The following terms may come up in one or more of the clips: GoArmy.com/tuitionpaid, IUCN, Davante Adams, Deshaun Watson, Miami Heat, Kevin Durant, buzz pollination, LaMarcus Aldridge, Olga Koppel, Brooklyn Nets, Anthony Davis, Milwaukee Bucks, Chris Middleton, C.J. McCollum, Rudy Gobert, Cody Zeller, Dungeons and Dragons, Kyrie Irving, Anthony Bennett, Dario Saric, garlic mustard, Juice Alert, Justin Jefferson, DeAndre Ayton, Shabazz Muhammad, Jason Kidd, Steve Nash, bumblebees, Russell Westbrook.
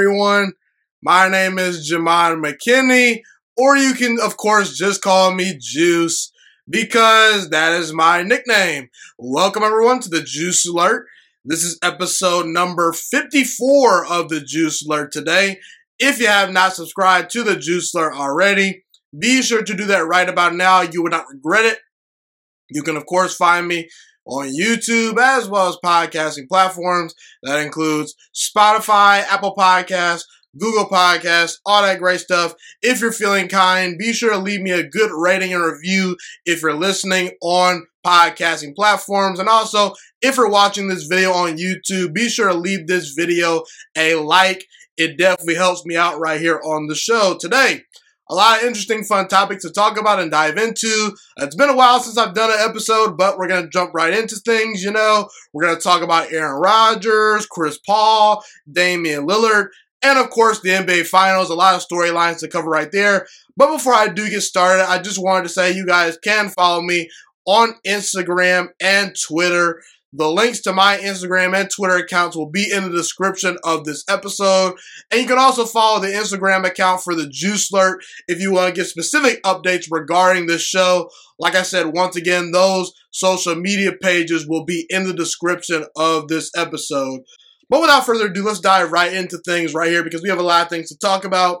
everyone. My name is Jamon McKinney, or you can, of course, just call me Juice, because that is my nickname. Welcome, everyone, to the Juice Alert. This is episode number 54 of the Juice Alert today. If you have not subscribed to the Juice Alert already, be sure to do that right about now. You will not regret it. You can, of course, find me on YouTube as well as podcasting platforms. That includes Spotify, Apple Podcasts, Google Podcasts, all that great stuff. If you're feeling kind, be sure to leave me a good rating and review if you're listening on podcasting platforms. And also, if you're watching this video on YouTube, be sure to leave this video a like. It definitely helps me out right here on the show today. A lot of interesting, fun topics to talk about and dive into. It's been a while since I've done an episode, but we're going to jump right into things, you know. We're going to talk about Aaron Rodgers, Chris Paul, Damian Lillard, and, of course, the NBA Finals. A lot of storylines to cover right there. But before I do get started, I just wanted to say you guys can follow me on Instagram and Twitter. The links to my Instagram and Twitter accounts will be in the description of this episode. And you can also follow the Instagram account for the Juice Alert if you want to get specific updates regarding this show. Like I said, once again, those social media pages will be in the description of this episode. But without further ado, let's dive right into things right here because we have a lot of things to talk about.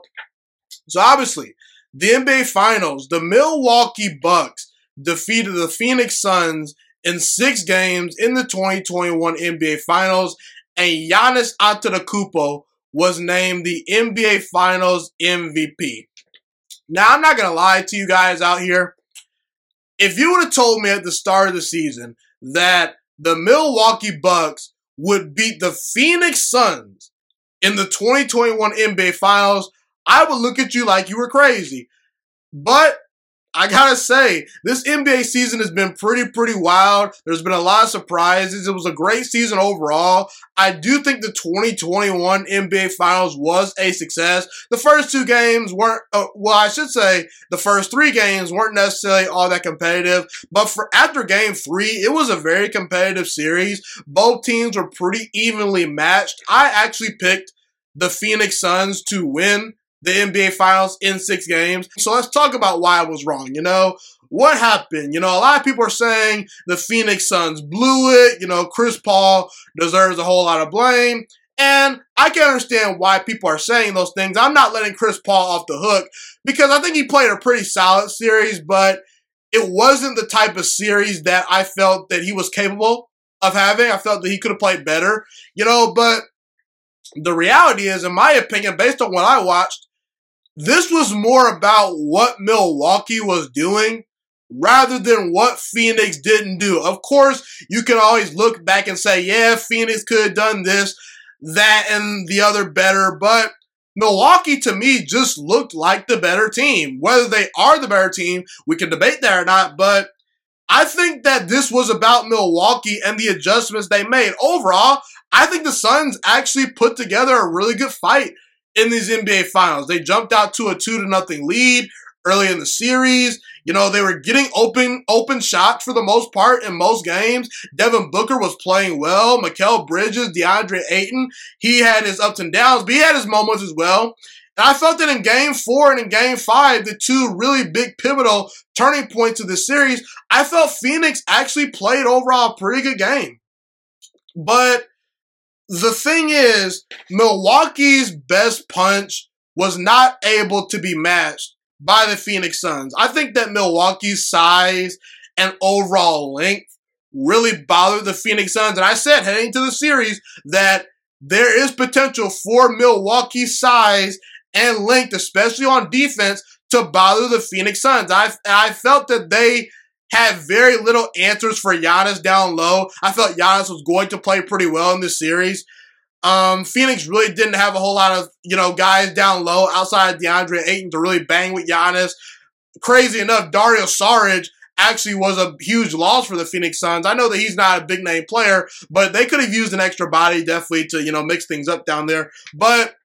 So obviously, the NBA Finals, the Milwaukee Bucks defeated the Phoenix Suns in 6 games in the 2021 NBA Finals, and Giannis Antetokounmpo was named the NBA Finals MVP. Now, I'm not going to lie to you guys out here. If you would have told me at the start of the season that the Milwaukee Bucks would beat the Phoenix Suns in the 2021 NBA Finals, I would look at you like you were crazy. But I gotta say, this NBA season has been pretty wild. There's been a lot of surprises. It was a great season overall. I do think the 2021 NBA Finals was a success. The first 2 games weren't, the first 3 games weren't necessarily all that competitive. But after Game 3, it was a very competitive series. Both teams were pretty evenly matched. I actually picked the Phoenix Suns to win the NBA Finals in 6 games. So let's talk about why I was wrong, you know. What happened? You know, a lot of people are saying the Phoenix Suns blew it. You know, Chris Paul deserves a whole lot of blame. And I can understand why people are saying those things. I'm not letting Chris Paul off the hook because I think he played a pretty solid series, but it wasn't the type of series that I felt that he was capable of having. I felt that he could have played better, you know, but the reality is, in my opinion, based on what I watched, this was more about what Milwaukee was doing rather than what Phoenix didn't do. Of course, you can always look back and say, yeah, Phoenix could have done this, that, and the other better. But Milwaukee, to me, just looked like the better team. Whether they are the better team, we can debate that or not. But I think that this was about Milwaukee and the adjustments they made. Overall, I think the Suns actually put together a really good fight in these NBA Finals. They jumped out to a 2-0 lead early in the series. You know, they were getting open shots for the most part in most games. Devin Booker was playing well. Mikal Bridges, DeAndre Ayton, he had his ups and downs, but he had his moments as well. And I felt that in Game 4 and in Game 5, the 2 really big pivotal turning points of the series, I felt Phoenix actually played overall a pretty good game. But the thing is, Milwaukee's best punch was not able to be matched by the Phoenix Suns. I think that Milwaukee's size and overall length really bothered the Phoenix Suns. And I said heading into the series that there is potential for Milwaukee's size and length, especially on defense, to bother the Phoenix Suns. I felt that they had very little answers for Giannis down low. I felt Giannis was going to play pretty well in this series. Phoenix really didn't have a whole lot of, you know, guys down low outside of DeAndre Ayton to really bang with Giannis. Crazy enough, Dario Saric actually was a huge loss for the Phoenix Suns. I know that he's not a big-name player, but they could have used an extra body definitely to, you know, mix things up down there. But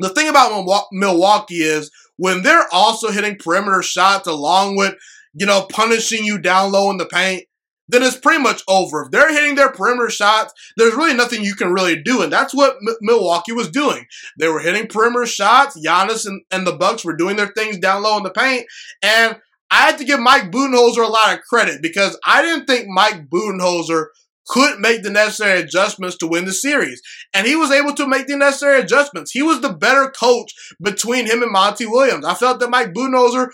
the thing about Milwaukee is when they're also hitting perimeter shots along with, you know, punishing you down low in the paint, then it's pretty much over. If they're hitting their perimeter shots, there's really nothing you can really do. And that's what Milwaukee was doing. They were hitting perimeter shots. Giannis and the Bucks were doing their things down low in the paint. And I had to give Mike Budenholzer a lot of credit because I didn't think Mike Budenholzer could make the necessary adjustments to win the series. And he was able to make the necessary adjustments. He was the better coach between him and Monty Williams. I felt that Mike Budenholzer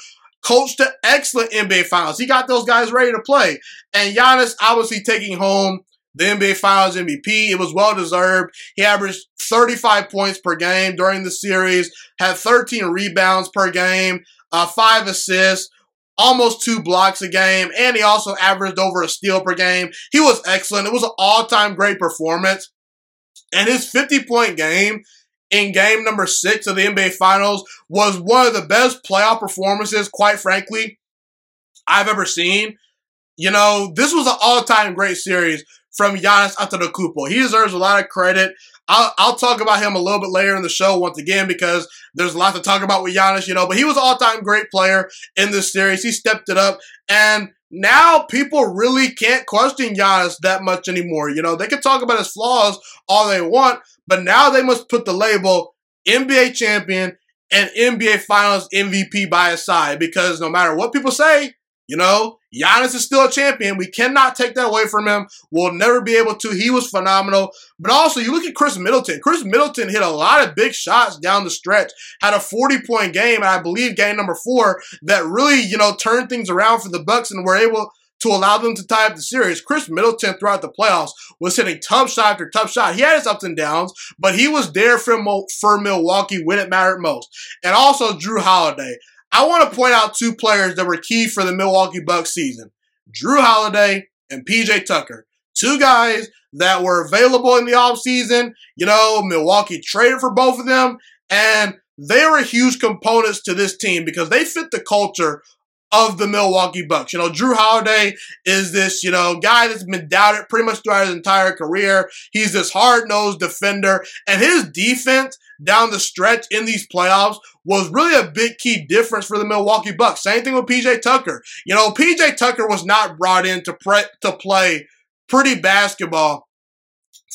coached an excellent NBA Finals. He got those guys ready to play. And Giannis obviously taking home the NBA Finals MVP. It was well-deserved. He averaged 35 points per game during the series, had 13 rebounds per game, 5 assists, almost 2 blocks a game, and he also averaged over a steal per game. He was excellent. It was an all-time great performance. And his 50-point game in game number 6 of the NBA Finals was one of the best playoff performances, quite frankly, I've ever seen. You know, this was an all-time great series from Giannis Antetokounmpo. He deserves a lot of credit. I'll talk about him a little bit later in the show once again because there's a lot to talk about with Giannis, you know. But he was an all-time great player in this series. He stepped it up. And now people really can't question Giannis that much anymore. You know, they can talk about his flaws all they want, but now they must put the label NBA champion and NBA Finals MVP by his side because no matter what people say, you know, Giannis is still a champion. We cannot take that away from him. We'll never be able to. He was phenomenal. But also, you look at Chris Middleton. Chris Middleton hit a lot of big shots down the stretch. Had a 40-point game, and I believe game number 4, that really, you know, turned things around for the Bucks and were able to allow them to tie up the series. Chris Middleton throughout the playoffs was hitting tough shot after tough shot. He had his ups and downs, but he was there for Milwaukee when it mattered most. And also Jrue Holiday. I want to point out 2 players that were key for the Milwaukee Bucks season, Jrue Holiday and P.J. Tucker, 2 guys that were available in the offseason. You know, Milwaukee traded for both of them, and they were huge components to this team because they fit the culture of the Milwaukee Bucks. You know, Jrue Holiday is this, you know, guy that's been doubted pretty much throughout his entire career. He's this hard-nosed defender, and his defense down the stretch in these playoffs was really a big key difference for the Milwaukee Bucks. Same thing with P.J. Tucker. You know, P.J. Tucker was not brought in to play pretty basketball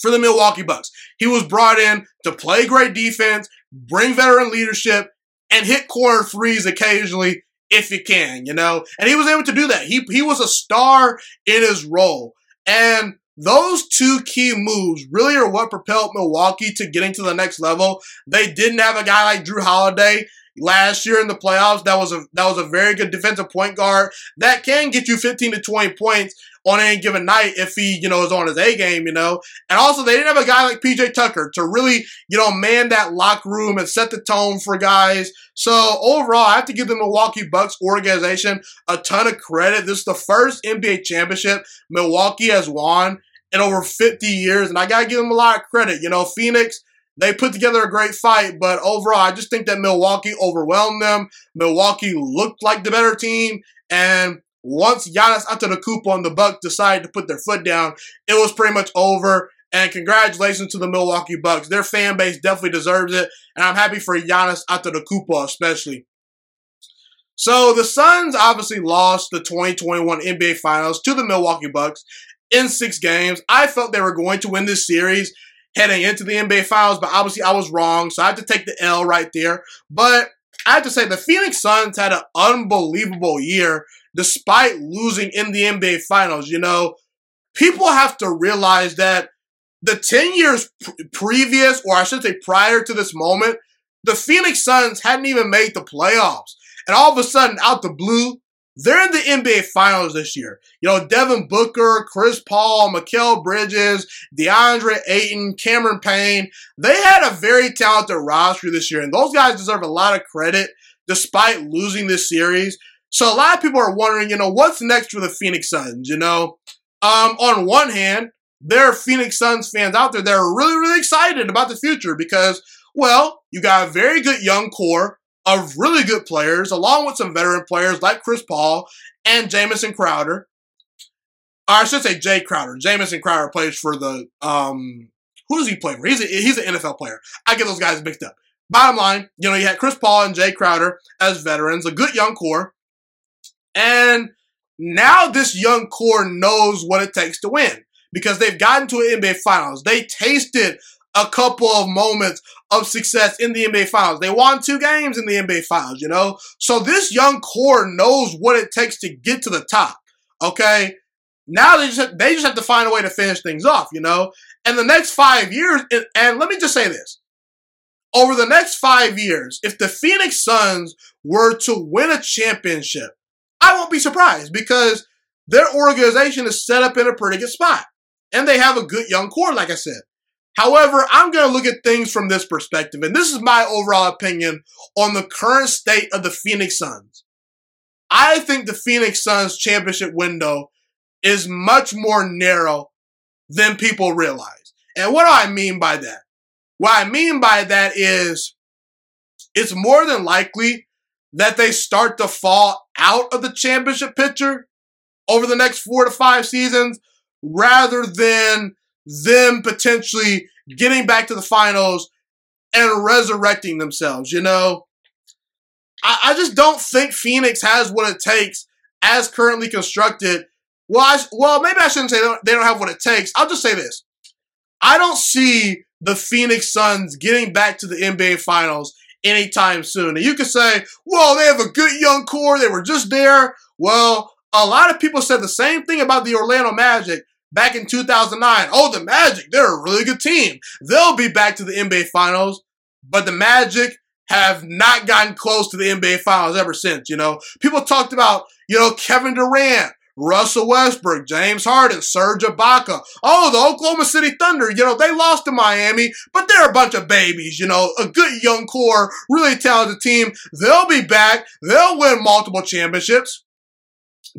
for the Milwaukee Bucks. He was brought in to play great defense, bring veteran leadership, and hit corner threes occasionally if he can, you know. And he was able to do that. He was a star in his role. And those 2 key moves really are what propelled Milwaukee to getting to the next level. They didn't have a guy like Jrue Holiday last year in the playoffs. That was a very good defensive point guard that can get you 15 to 20 points on any given night if he, you know, is on his A game, you know. And also they didn't have a guy like P.J. Tucker to really, you know, man that locker room and set the tone for guys. So overall, I have to give the Milwaukee Bucks organization a ton of credit. This is the first NBA championship Milwaukee has won in over 50 years, and I got to give them a lot of credit. You know, Phoenix, they put together a great fight, but overall, I just think that Milwaukee overwhelmed them. Milwaukee looked like the better team, and once Giannis Antetokounmpo and the Bucks decided to put their foot down, it was pretty much over, and congratulations to the Milwaukee Bucks. Their fan base definitely deserves it, and I'm happy for Giannis Antetokounmpo especially. So the Suns obviously lost the 2021 NBA Finals to the Milwaukee Bucks in 6 games. I felt they were going to win this series heading into the NBA Finals, but obviously I was wrong, so I have to take the L right there. But I have to say, the Phoenix Suns had an unbelievable year despite losing in the NBA Finals. You know, people have to realize that the 10 years previous, or I should say prior to this moment, the Phoenix Suns hadn't even made the playoffs. And all of a sudden, out the blue, they're in the NBA Finals this year. You know, Devin Booker, Chris Paul, Mikal Bridges, DeAndre Ayton, Cameron Payne, they had a very talented roster this year, and those guys deserve a lot of credit despite losing this series. So a lot of people are wondering, you know, what's next for the Phoenix Suns, you know? On one hand, there are Phoenix Suns fans out there that are really, really excited about the future because, well, you got a very good young core of really good players, along with some veteran players like Chris Paul and Jamison Crowder. Or I should say Jay Crowder. Jamison Crowder plays for the who does he play for? He's an NFL player. I get those guys mixed up. Bottom line, you know, you had Chris Paul and Jay Crowder as veterans, a good young core. And Now this young core knows what it takes to win because they've gotten to an NBA Finals. They tasted a couple of moments of success in the NBA Finals. They won 2 games in the NBA Finals, you know? So this young core knows what it takes to get to the top, okay? Now they just have to find a way to finish things off, you know? And the next 5 years, and let me just say this. Over the next 5 years, if the Phoenix Suns were to win a championship, I won't be surprised because their organization is set up in a pretty good spot. And they have a good young core, like I said. However, I'm going to look at things from this perspective, and this is my overall opinion on the current state of the Phoenix Suns. I think the Phoenix Suns championship window is much more narrow than people realize. And what do I mean by that? What I mean by that is it's more than likely that they start to fall out of the championship picture over the next 4 to 5 seasons rather than them potentially getting back to the finals and resurrecting themselves, you know? I just don't think Phoenix has what it takes as currently constructed. Well, maybe I shouldn't say they don't have what it takes. I'll just say this. I don't see the Phoenix Suns getting back to the NBA Finals anytime soon. And you could say, well, they have a good young core. They were just there. Well, a lot of people said the same thing about the Orlando Magic back in 2009. Oh, the Magic, they're a really good team. They'll be back to the NBA Finals. But the Magic have not gotten close to the NBA Finals ever since, you know. People talked about, you know, Kevin Durant, Russell Westbrook, James Harden, Serge Ibaka. Oh, the Oklahoma City Thunder, you know, they lost to Miami, but they're a bunch of babies, you know, a good young core, really talented team. They'll be back. They'll win multiple championships.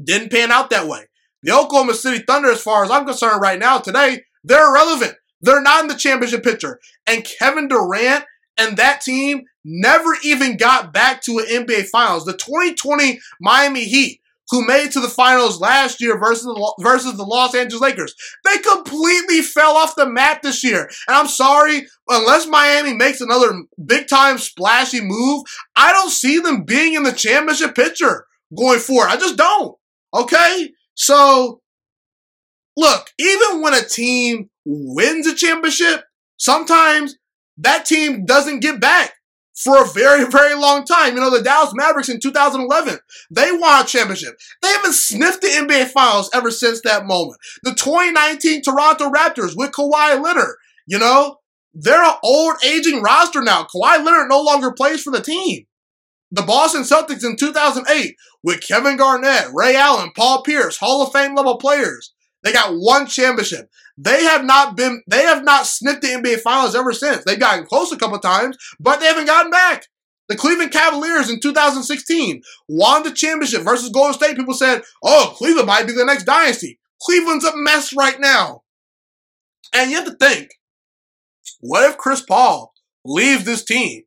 Didn't pan out that way. The Oklahoma City Thunder, as far as I'm concerned right now, today, they're irrelevant. They're not in the championship picture. And Kevin Durant and that team never even got back to an NBA Finals. The 2020 Miami Heat, who made it to the finals last year versus the Los Angeles Lakers. They completely fell off the map this year. And I'm sorry, unless Miami makes another big-time splashy move, I don't see them being in the championship picture going forward. I just don't, okay? So, look, even when a team wins a championship, sometimes that team doesn't get back for a very, very long time. You know, the Dallas Mavericks in 2011, they won a championship. They haven't sniffed the NBA Finals ever since that moment. The 2019 Toronto Raptors with Kawhi Leonard, you know, they're an old, aging roster now. Kawhi Leonard no longer plays for the team. The Boston Celtics in 2008 with Kevin Garnett, Ray Allen, Paul Pierce, Hall of Fame level players. They got one championship. They have not sniffed the NBA Finals ever since. They've gotten close a couple times, but they haven't gotten back. The Cleveland Cavaliers in 2016 won the championship versus Golden State. People said, oh, Cleveland might be the next dynasty. Cleveland's a mess right now. And you have to think, what if Chris Paul leaves this team?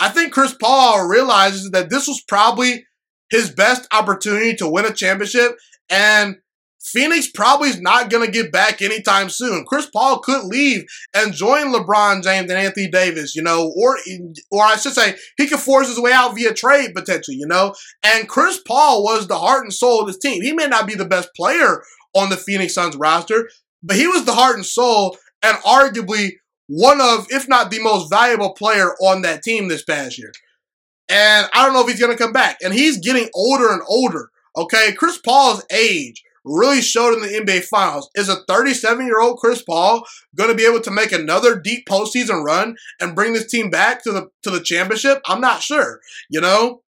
I think Chris Paul realizes that this was probably his best opportunity to win a championship, and Phoenix probably is not going to get back anytime soon. Chris Paul could leave and join LeBron James and Anthony Davis, you know, or I should say he could force his way out via trade potentially, you know. And Chris Paul was the heart and soul of this team. He may not be the best player on the Phoenix Suns roster, but he was the heart and soul and arguably one of, if not the most valuable player on that team this past year. And I don't know if he's going to come back. And he's getting older and older, okay? Chris Paul's age really showed in the NBA Finals. Is a 37-year-old Chris Paul going to be able to make another deep postseason run and bring this team back to the championship? I'm not sure, you know?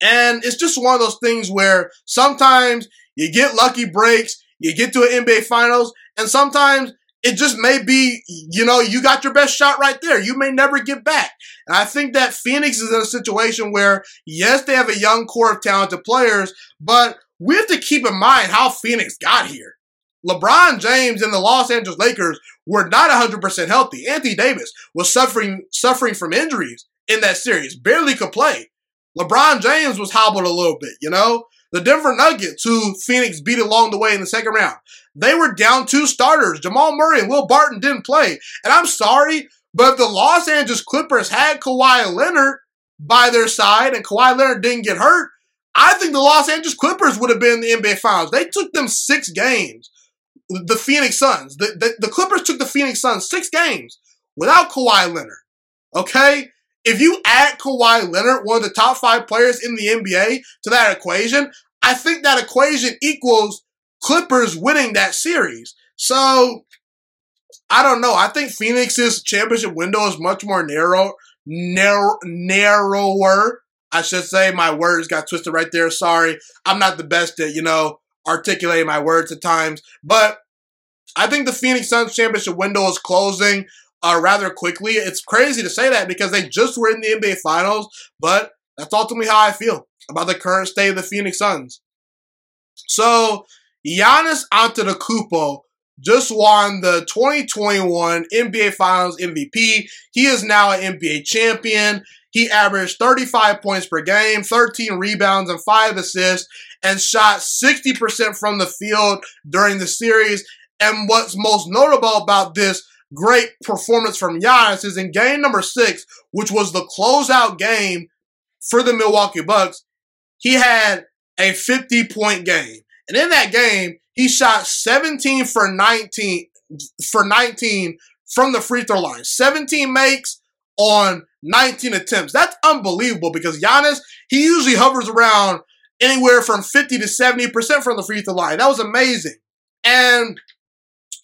And it's just one of those things where sometimes you get lucky breaks, you get to an NBA Finals, and sometimes it just may be, you know, you got your best shot right there. You may never get back. And I think that Phoenix is in a situation where, yes, they have a young core of talented players, but we have to keep in mind how Phoenix got here. LeBron James and the Los Angeles Lakers were not 100% healthy. Anthony Davis was suffering from injuries in that series, barely could play. LeBron James was hobbled a little bit, you know? The Denver Nuggets, who Phoenix beat along the way in the second round, they were down 2 starters. Jamal Murray and Will Barton didn't play. And I'm sorry, but if the Los Angeles Clippers had Kawhi Leonard by their side and Kawhi Leonard didn't get hurt, I think the Los Angeles Clippers would have been in the NBA Finals. They took them 6 games. The Phoenix Suns. The Clippers took the Phoenix Suns 6 games without Kawhi Leonard. Okay? If you add Kawhi Leonard, one of the top 5 players in the NBA, to that equation, I think that equation equals Clippers winning that series. So, I don't know. I think Phoenix's championship window is much more narrower. I should say. My words got twisted right there. Sorry. I'm not the best at, articulating my words at times. But I think the Phoenix Suns championship window is closing rather quickly. It's crazy to say that because they just were in the NBA Finals. But that's ultimately how I feel about the current state of the Phoenix Suns. So, Giannis Antetokounmpo just won the 2021 NBA Finals MVP. He is now an NBA champion. He averaged 35 points per game, 13 rebounds, and 5 assists, and shot 60% from the field during the series. And what's most notable about this great performance from Giannis is in game number 6, which was the closeout game for the Milwaukee Bucks, he had a 50-point game. And in that game, he shot 17 for 19 from the free throw line. 17 makes on 19 attempts. That's unbelievable because Giannis, he usually hovers around anywhere from 50 to 70% from the free throw line. That was amazing. And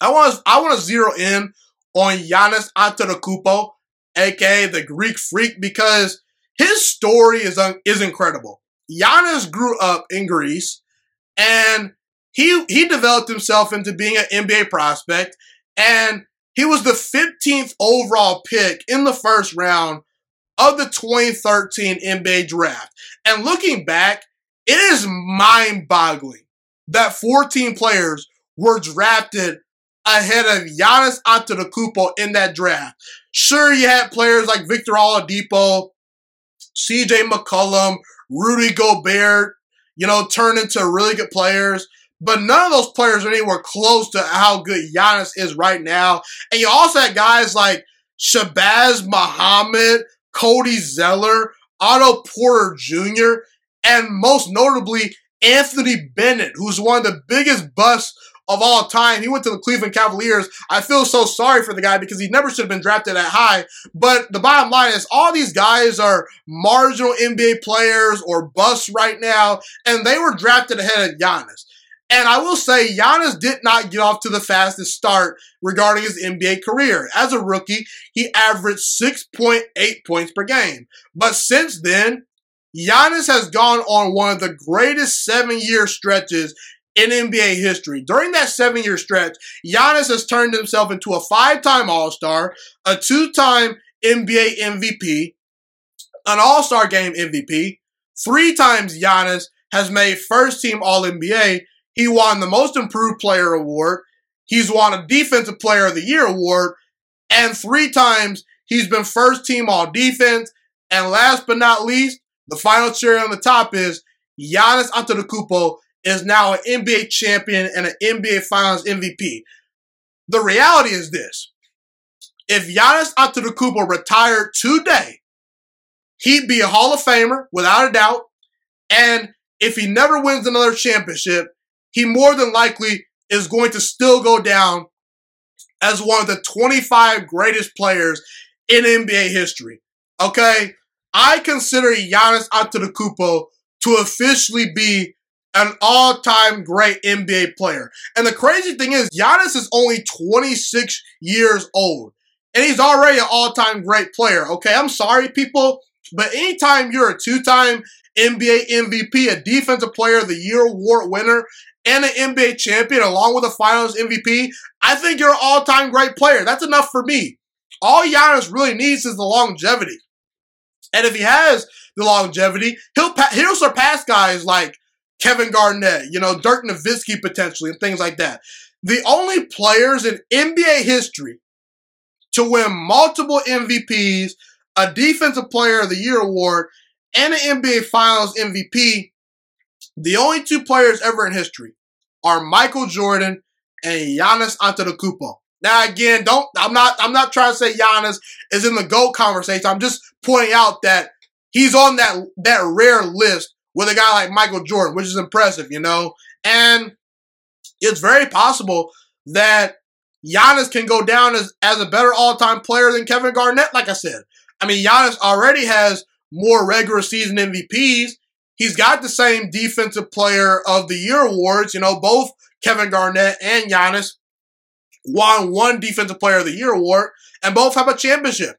I want to zero in on Giannis Antetokounmpo, aka the Greek Freak, because his story is incredible. Giannis grew up in Greece, and he developed himself into being an NBA prospect, and he was the 15th overall pick in the first round of the 2013 NBA draft. And looking back, it is mind-boggling that 14 players were drafted ahead of Giannis Antetokounmpo in that draft. Sure, you had players like Victor Oladipo, C.J. McCollum, Rudy Gobert, turn into really good players. But none of those players are anywhere close to how good Giannis is right now. And you also had guys like Shabazz Muhammad, Cody Zeller, Otto Porter Jr., and most notably Anthony Bennett, who's one of the biggest busts of all time. He went to the Cleveland Cavaliers. I feel so sorry for the guy because he never should have been drafted that high. But the bottom line is all these guys are marginal NBA players or busts right now, and they were drafted ahead of Giannis. And I will say, Giannis did not get off to the fastest start regarding his NBA career. As a rookie, he averaged 6.8 points per game. But since then, Giannis has gone on one of the greatest 7-year stretches in NBA history. During that 7-year stretch, Giannis has turned himself into a 5-time All-Star, a 2-time NBA MVP, an All-Star Game MVP. 3 times Giannis has made first-team All-NBA. He won the Most Improved Player Award. He's won a Defensive Player of the Year Award. And 3 times he's been first team all defense. And last but not least, the final cherry on the top is Giannis Antetokounmpo is now an NBA champion and an NBA Finals MVP. The reality is this. If Giannis Antetokounmpo retired today, he'd be a Hall of Famer, without a doubt. And if he never wins another championship, he more than likely is going to still go down as one of the 25 greatest players in NBA history. Okay? I consider Giannis Antetokounmpo to officially be an all-time great NBA player. And the crazy thing is, Giannis is only 26 years old. And he's already an all-time great player. Okay? I'm sorry, people. But anytime you're a 2-time NBA MVP, a Defensive Player of the Year award winner, and an NBA champion along with a Finals MVP, I think you're an all-time great player. That's enough for me. All Giannis really needs is the longevity. And if he has the longevity, he'll surpass guys like Kevin Garnett, Dirk Nowitzki potentially, and things like that. The only players in NBA history to win multiple MVPs, a Defensive Player of the Year award, and an NBA Finals MVP, the only 2 players ever in history are Michael Jordan and Giannis Antetokounmpo. Now, again, I'm not trying to say Giannis is in the GOAT conversation. I'm just pointing out that he's on that rare list with a guy like Michael Jordan, which is impressive, you know. And it's very possible that Giannis can go down as a better all-time player than Kevin Garnett, like I said. I mean, Giannis already has more regular season MVPs. He's got the same Defensive Player of the Year awards. You know, both Kevin Garnett and Giannis won one Defensive Player of the Year award, and both have a championship.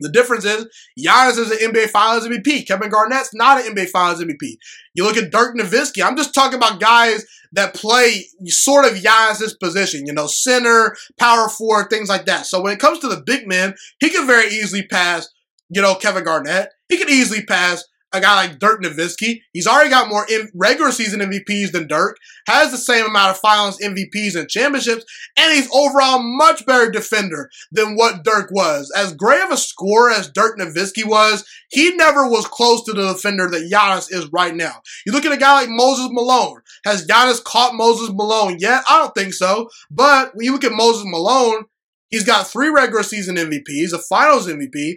The difference is Giannis is an NBA Finals MVP. Kevin Garnett's not an NBA Finals MVP. You look at Dirk Nowitzki. I'm just talking about guys that play sort of Giannis' position, you know, center, power forward, things like that. So when it comes to the big men, he can very easily pass, you know, Kevin Garnett. He can easily pass a guy like Dirk Nowitzki. He's already got more regular season MVPs than Dirk, has the same amount of Finals MVPs and championships, and he's overall much better defender than what Dirk was. As great of a scorer as Dirk Nowitzki was, he never was close to the defender that Giannis is right now. You look at a guy like Moses Malone. Has Giannis caught Moses Malone yet? I don't think so. But when you look at Moses Malone, he's got 3 regular season MVPs, a Finals MVP,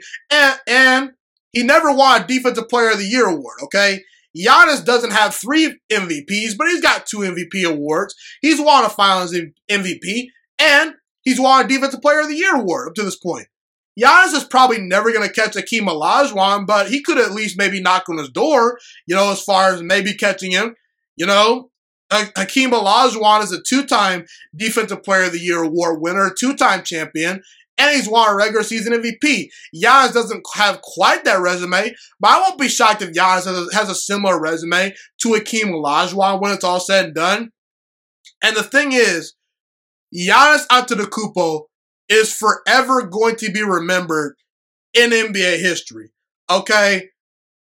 and he never won a Defensive Player of the Year award, okay? Giannis doesn't have 3 MVPs, but he's got 2 MVP awards. He's won a Finals MVP, and he's won a Defensive Player of the Year award up to this point. Giannis is probably never going to catch Hakeem Olajuwon, but he could at least maybe knock on his door, you know, as far as maybe catching him. You know, Hakeem Olajuwon is a 2-time Defensive Player of the Year award winner, 2-time champion, and he's won a regular season MVP. Giannis doesn't have quite that resume, but I won't be shocked if Giannis has a similar resume to Hakeem Olajuwon when it's all said and done. And the thing is, Giannis Antetokounmpo is forever going to be remembered in NBA history, okay?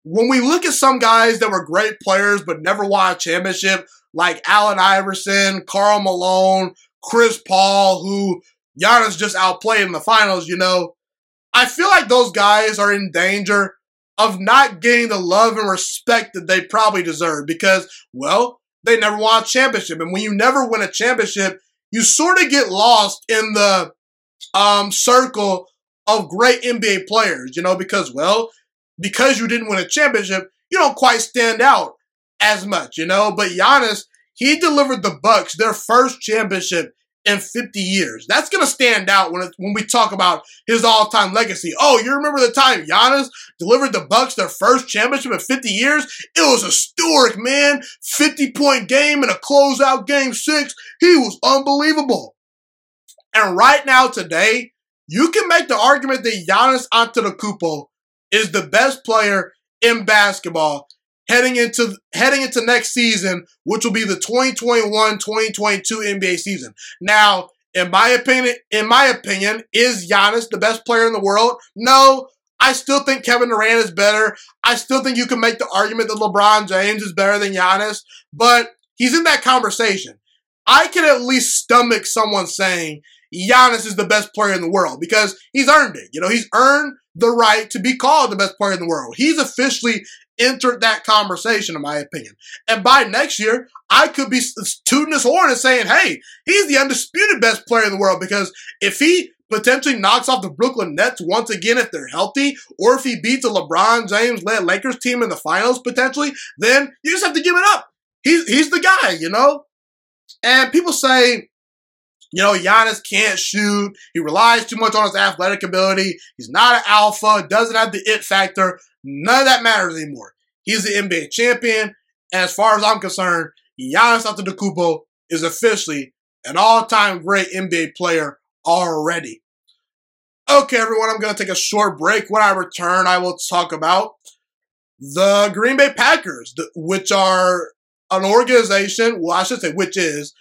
When we look at some guys that were great players but never won a championship, like Allen Iverson, Karl Malone, Chris Paul, who Giannis just outplayed in the Finals, you know, I feel like those guys are in danger of not getting the love and respect that they probably deserve because, well, they never won a championship. And when you never win a championship, you sort of get lost in the circle of great NBA players, you know, because, well, because you didn't win a championship, you don't quite stand out as much, you know. But Giannis, he delivered the Bucks their first championship in 50 years. That's going to stand out when we talk about his all-time legacy. Oh, you remember the time Giannis delivered the Bucks their first championship in 50 years? It was historic, man. 50-point game and a closeout Game 6. He was unbelievable. And right now today, you can make the argument that Giannis Antetokounmpo is the best player in basketball heading into next season, which will be the 2021-2022 NBA season. Now, in my opinion, is Giannis the best player in the world? No, I still think Kevin Durant is better. I still think you can make the argument that LeBron James is better than Giannis, but he's in that conversation. I can at least stomach someone saying Giannis is the best player in the world because he's earned it. You know, he's earned the right to be called the best player in the world. He's officially entered that conversation, in my opinion. And by next year, I could be tooting his horn and saying, hey, he's the undisputed best player in the world because if he potentially knocks off the Brooklyn Nets once again if they're healthy, or if he beats a LeBron James-led Lakers team in the Finals potentially, then you just have to give it up. He's the guy, you know? And people say, you know, Giannis can't shoot. He relies too much on his athletic ability. He's not an alpha, doesn't have the it factor. None of that matters anymore. He's the NBA champion. And as far as I'm concerned, Giannis Antetokounmpo is officially an all-time great NBA player already. Okay, everyone, I'm going to take a short break. When I return, I will talk about the Green Bay Packers, which are an organization, well, I should say which is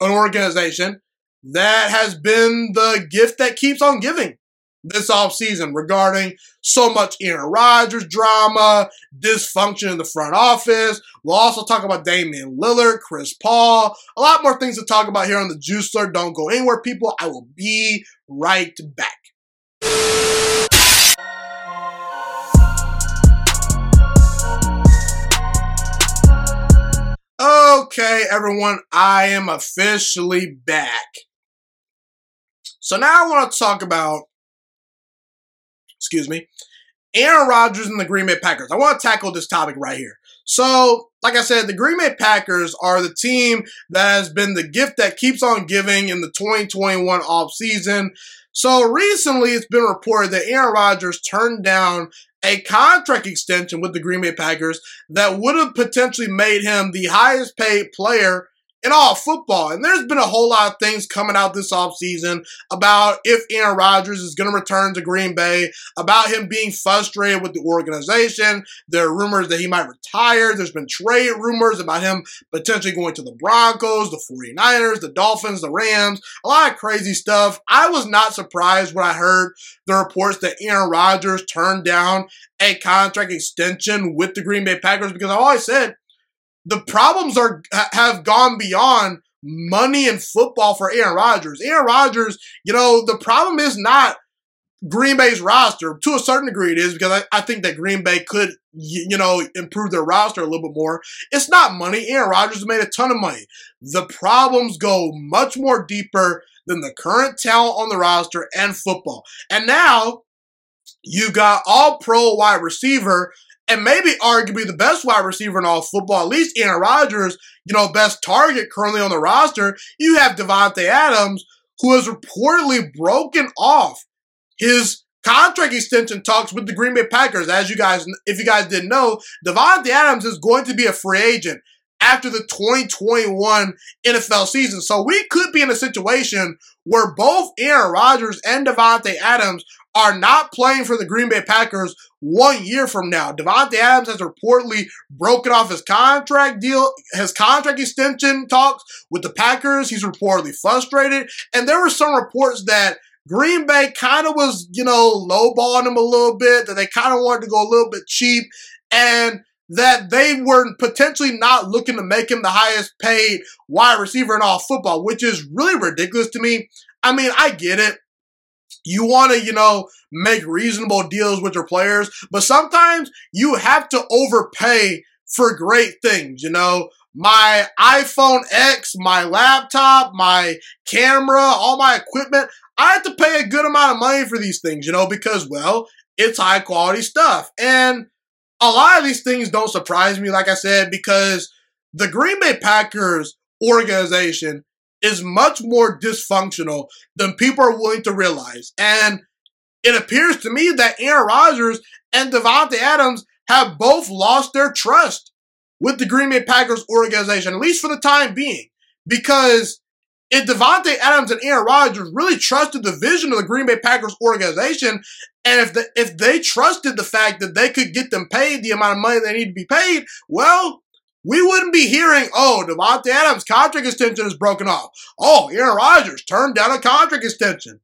an organization that has been the gift that keeps on giving this offseason regarding so much Aaron Rodgers drama, dysfunction in the front office. We'll also talk about Damian Lillard, Chris Paul, a lot more things to talk about here on the Juice Alert. Don't go anywhere, people. I will be right back. Okay, everyone, I am officially back. So now I want to talk about Aaron Rodgers and the Green Bay Packers. I want to tackle this topic right here. So, like I said, the Green Bay Packers are the team that has been the gift that keeps on giving in the 2021 offseason. So recently it's been reported that Aaron Rodgers turned down a contract extension with the Green Bay Packers that would have potentially made him the highest paid player in all football. And there's been a whole lot of things coming out this offseason about if Aaron Rodgers is going to return to Green Bay, about him being frustrated with the organization. There are rumors that he might retire. There's been trade rumors about him potentially going to the Broncos, the 49ers, the Dolphins, the Rams, a lot of crazy stuff. I was not surprised when I heard the reports that Aaron Rodgers turned down a contract extension with the Green Bay Packers because I always said, the problems have gone beyond money and football for Aaron Rodgers. Aaron Rodgers, you know, the problem is not Green Bay's roster. To a certain degree it is because I think that Green Bay could, you know, improve their roster a little bit more. It's not money. Aaron Rodgers made a ton of money. The problems go much more deeper than the current talent on the roster and football. And now you got all-pro wide receiver and maybe arguably the best wide receiver in all football, at least Aaron Rodgers, you know, best target currently on the roster. You have Davante Adams, who has reportedly broken off his contract extension talks with the Green Bay Packers. As you guys, if you guys didn't know, Davante Adams is going to be a free agent after the 2021 NFL season. So we could be in a situation where both Aaron Rodgers and Davante Adams are not playing for the Green Bay Packers 1 year from now. Davante Adams has reportedly broken off his contract deal, his contract extension talks with the Packers. He's reportedly frustrated. And there were some reports that Green Bay kind of was, you know, lowballing him a little bit, that they kind of wanted to go a little bit cheap, and that they were potentially not looking to make him the highest paid wide receiver in all football, which is really ridiculous to me. I mean, I get it. You want to, you know, make reasonable deals with your players, but sometimes you have to overpay for great things, you know. My iPhone X, my laptop, my camera, all my equipment, I have to pay a good amount of money for these things, you know, because, well, it's high-quality stuff. And a lot of these things don't surprise me, like I said, because the Green Bay Packers organization is much more dysfunctional than people are willing to realize. And it appears to me that Aaron Rodgers and Davante Adams have both lost their trust with the Green Bay Packers organization, at least for the time being. Because if Davante Adams and Aaron Rodgers really trusted the vision of the Green Bay Packers organization, and if they trusted the fact that they could get them paid the amount of money they need to be paid, well, we wouldn't be hearing, oh, Davante Adams' contract extension is broken off. Oh, Aaron Rodgers turned down a contract extension.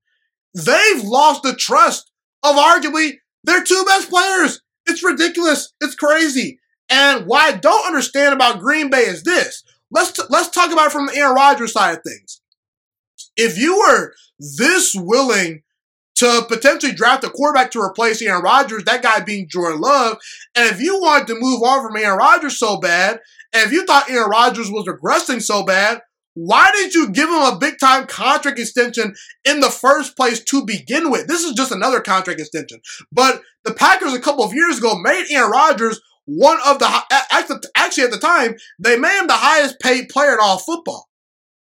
They've lost the trust of arguably their two best players. It's ridiculous. It's crazy. And what I don't understand about Green Bay is this. Let's talk about it from the Aaron Rodgers side of things. If you were this willing to potentially draft a quarterback to replace Aaron Rodgers, that guy being Jordan Love. And if you wanted to move on from Aaron Rodgers so bad, and if you thought Aaron Rodgers was regressing so bad, why didn't you give him a big-time contract extension in the first place to begin with? This is just another contract extension. But the Packers a couple of years ago made Aaron Rodgers one of the – actually at the time, they made him the highest paid player in all football.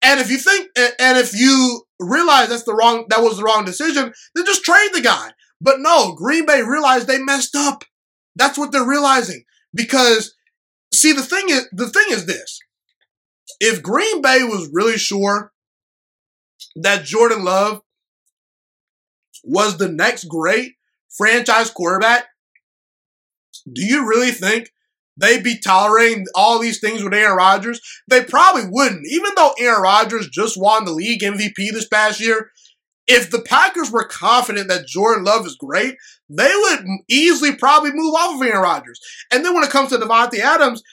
And if you think, and if you realize that was the wrong decision, then just trade the guy. But no, Green Bay realized they messed up. That's what they're realizing. Because, see, the thing is this. If Green Bay was really sure that Jordan Love was the next great franchise quarterback, do you really think they'd be tolerating all these things with Aaron Rodgers? They probably wouldn't. Even though Aaron Rodgers just won the league MVP this past year, if the Packers were confident that Jordan Love is great, they would easily probably move off of Aaron Rodgers. And then when it comes to Davante Adams,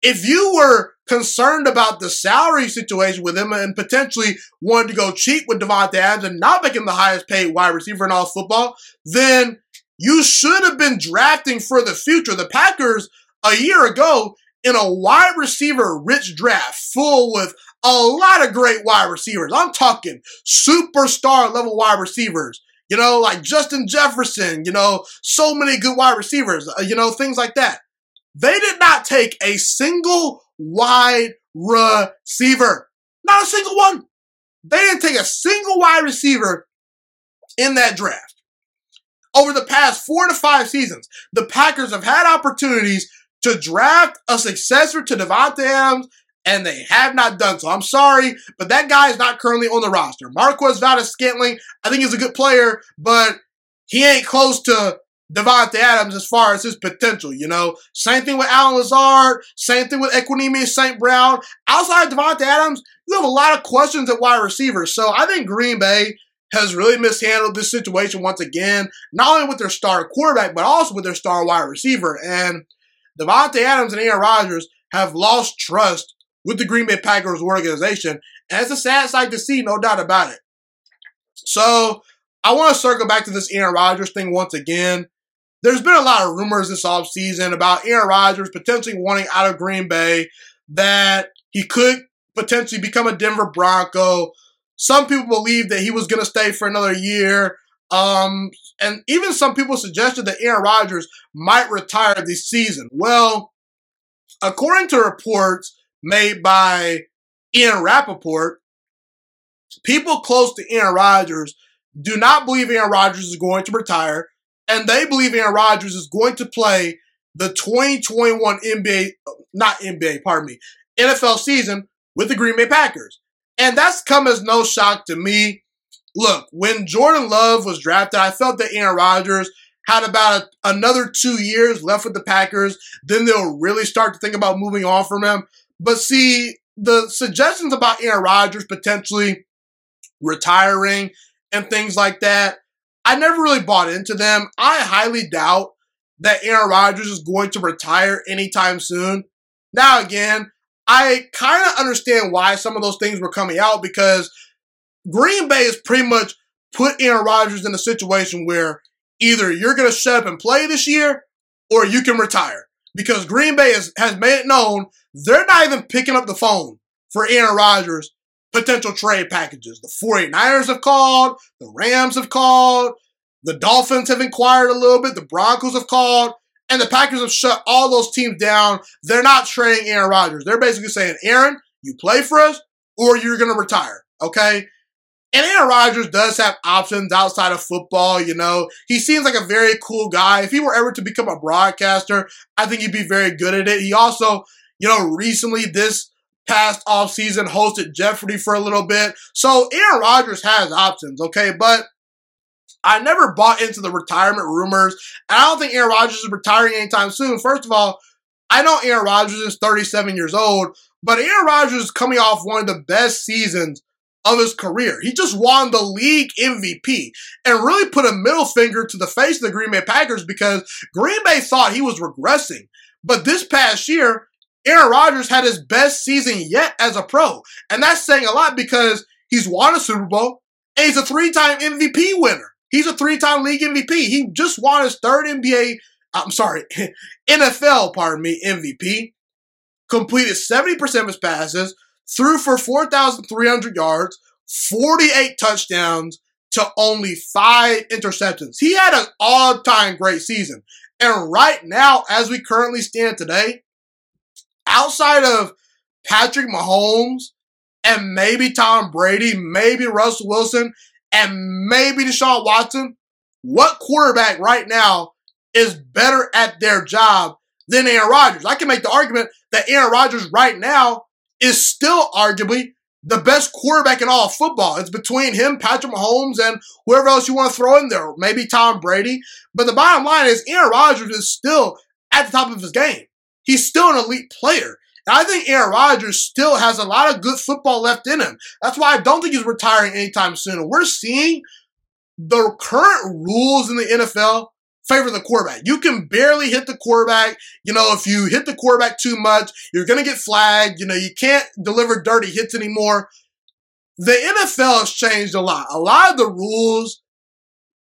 if you were concerned about the salary situation with him and potentially wanted to go cheap with Davante Adams and not make him the highest paid wide receiver in all football, then you should have been drafting for the future. The Packers a year ago, in a wide receiver rich draft full with a lot of great wide receivers, I'm talking superstar level wide receivers, you know, like Justin Jefferson, you know, so many good wide receivers, you know, things like that. They did not take a single wide receiver. Not a single one. They didn't take a single wide receiver in that draft. Over the past 4 to 5 seasons, the Packers have had opportunities to draft a successor to Davante Adams, and they have not done so. I'm sorry, but that guy is not currently on the roster. Marquez Valdes-Scantling, I think he's a good player, but he ain't close to Davante Adams as far as his potential, you know. Same thing with Allen Lazard. Same thing with Equinemius St. Brown. Outside of Davante Adams, you have a lot of questions at wide receivers. So I think Green Bay has really mishandled this situation once again, not only with their star quarterback, but also with their star wide receiver. And Davante Adams and Aaron Rodgers have lost trust with the Green Bay Packers organization. And it's a sad sight to see, no doubt about it. So I want to circle back to this Aaron Rodgers thing once again. There's been a lot of rumors this offseason about Aaron Rodgers potentially wanting out of Green Bay, that he could potentially become a Denver Bronco. Some people believe that he was going to stay for another year. And even some people suggested that Aaron Rodgers might retire this season. Well, according to reports made by Ian Rappaport, people close to Aaron Rodgers do not believe Aaron Rodgers is going to retire, and they believe Aaron Rodgers is going to play the 2021 NFL season with the Green Bay Packers. And that's come as no shock to me. Look, when Jordan Love was drafted, I felt that Aaron Rodgers had about another 2 years left with the Packers. Then they'll really start to think about moving on from him. But see, the suggestions about Aaron Rodgers potentially retiring and things like that, I never really bought into them. I highly doubt that Aaron Rodgers is going to retire anytime soon. Now, again, I kind of understand why some of those things were coming out, because Green Bay has pretty much put Aaron Rodgers in a situation where either you're going to shut up and play this year or you can retire, because Green Bay has made it known they're not even picking up the phone for Aaron Rodgers' potential trade packages. The 49ers have called, the Rams have called, the Dolphins have inquired a little bit, the Broncos have called, and the Packers have shut all those teams down. They're not trading Aaron Rodgers. They're basically saying, Aaron, you play for us or you're going to retire, okay? And Aaron Rodgers does have options outside of football, you know. He seems like a very cool guy. If he were ever to become a broadcaster, I think he'd be very good at it. He also, you know, recently this past offseason hosted Jeopardy for a little bit. So Aaron Rodgers has options, okay? But I never bought into the retirement rumors, and I don't think Aaron Rodgers is retiring anytime soon. First of all, I know Aaron Rodgers is 37 years old, but Aaron Rodgers is coming off one of the best seasons of his career. He just won the league MVP and really put a middle finger to the face of the Green Bay Packers, because Green Bay thought he was regressing. But this past year, Aaron Rodgers had his best season yet as a pro. And that's saying a lot, because he's won a Super Bowl and he's a three-time MVP winner. He's a three-time league MVP. He just won his third NFL MVP. Completed 70% of his passes, threw for 4,300 yards, 48 touchdowns to only 5 interceptions. He had an all-time great season. And right now, as we currently stand today, outside of Patrick Mahomes and maybe Tom Brady, maybe Russell Wilson, and maybe Deshaun Watson, what quarterback right now is better at their job than Aaron Rodgers? I can make the argument that Aaron Rodgers right now is still arguably the best quarterback in all of football. It's between him, Patrick Mahomes, and whoever else you want to throw in there, maybe Tom Brady. But the bottom line is Aaron Rodgers is still at the top of his game. He's still an elite player. And I think Aaron Rodgers still has a lot of good football left in him. That's why I don't think he's retiring anytime soon. We're seeing the current rules in the NFL favor the quarterback. You can barely hit the quarterback. You know, if you hit the quarterback too much, you're going to get flagged. You know, you can't deliver dirty hits anymore. The NFL has changed a lot. A lot of the rules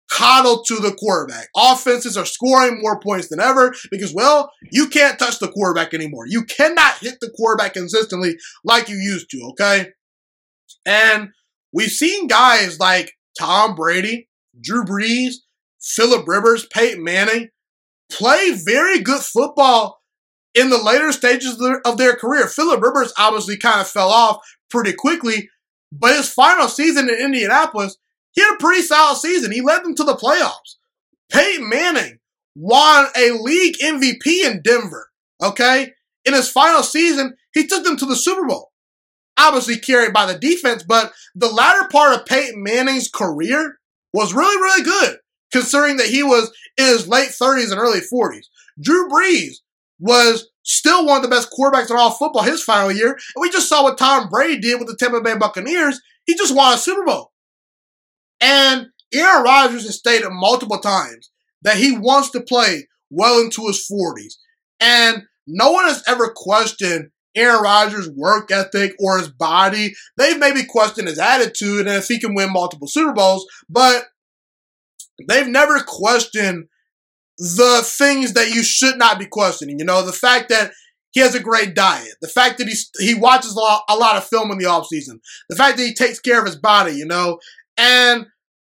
coddle to the quarterback. Offenses are scoring more points than ever because, well, you can't touch the quarterback anymore. You cannot hit the quarterback consistently like you used to, okay? And we've seen guys like Tom Brady, Drew Brees, Phillip Rivers, Peyton Manning, play very good football in the later stages of their career. Phillip Rivers obviously kind of fell off pretty quickly, but his final season in Indianapolis, he had a pretty solid season. He led them to the playoffs. Peyton Manning won a league MVP in Denver, okay? In his final season, he took them to the Super Bowl. Obviously carried by the defense, but the latter part of Peyton Manning's career was really, really good, considering that he was in his late 30s and early 40s. Drew Brees was still one of the best quarterbacks in all football his final year, and we just saw what Tom Brady did with the Tampa Bay Buccaneers. He just won a Super Bowl. And Aaron Rodgers has stated multiple times that he wants to play well into his 40s. And no one has ever questioned Aaron Rodgers' work ethic or his body. They've maybe questioned his attitude and if he can win multiple Super Bowls, but they've never questioned the things that you should not be questioning. You know, the fact that he has a great diet, the fact that he watches a lot of film in the offseason, the fact that he takes care of his body, you know. And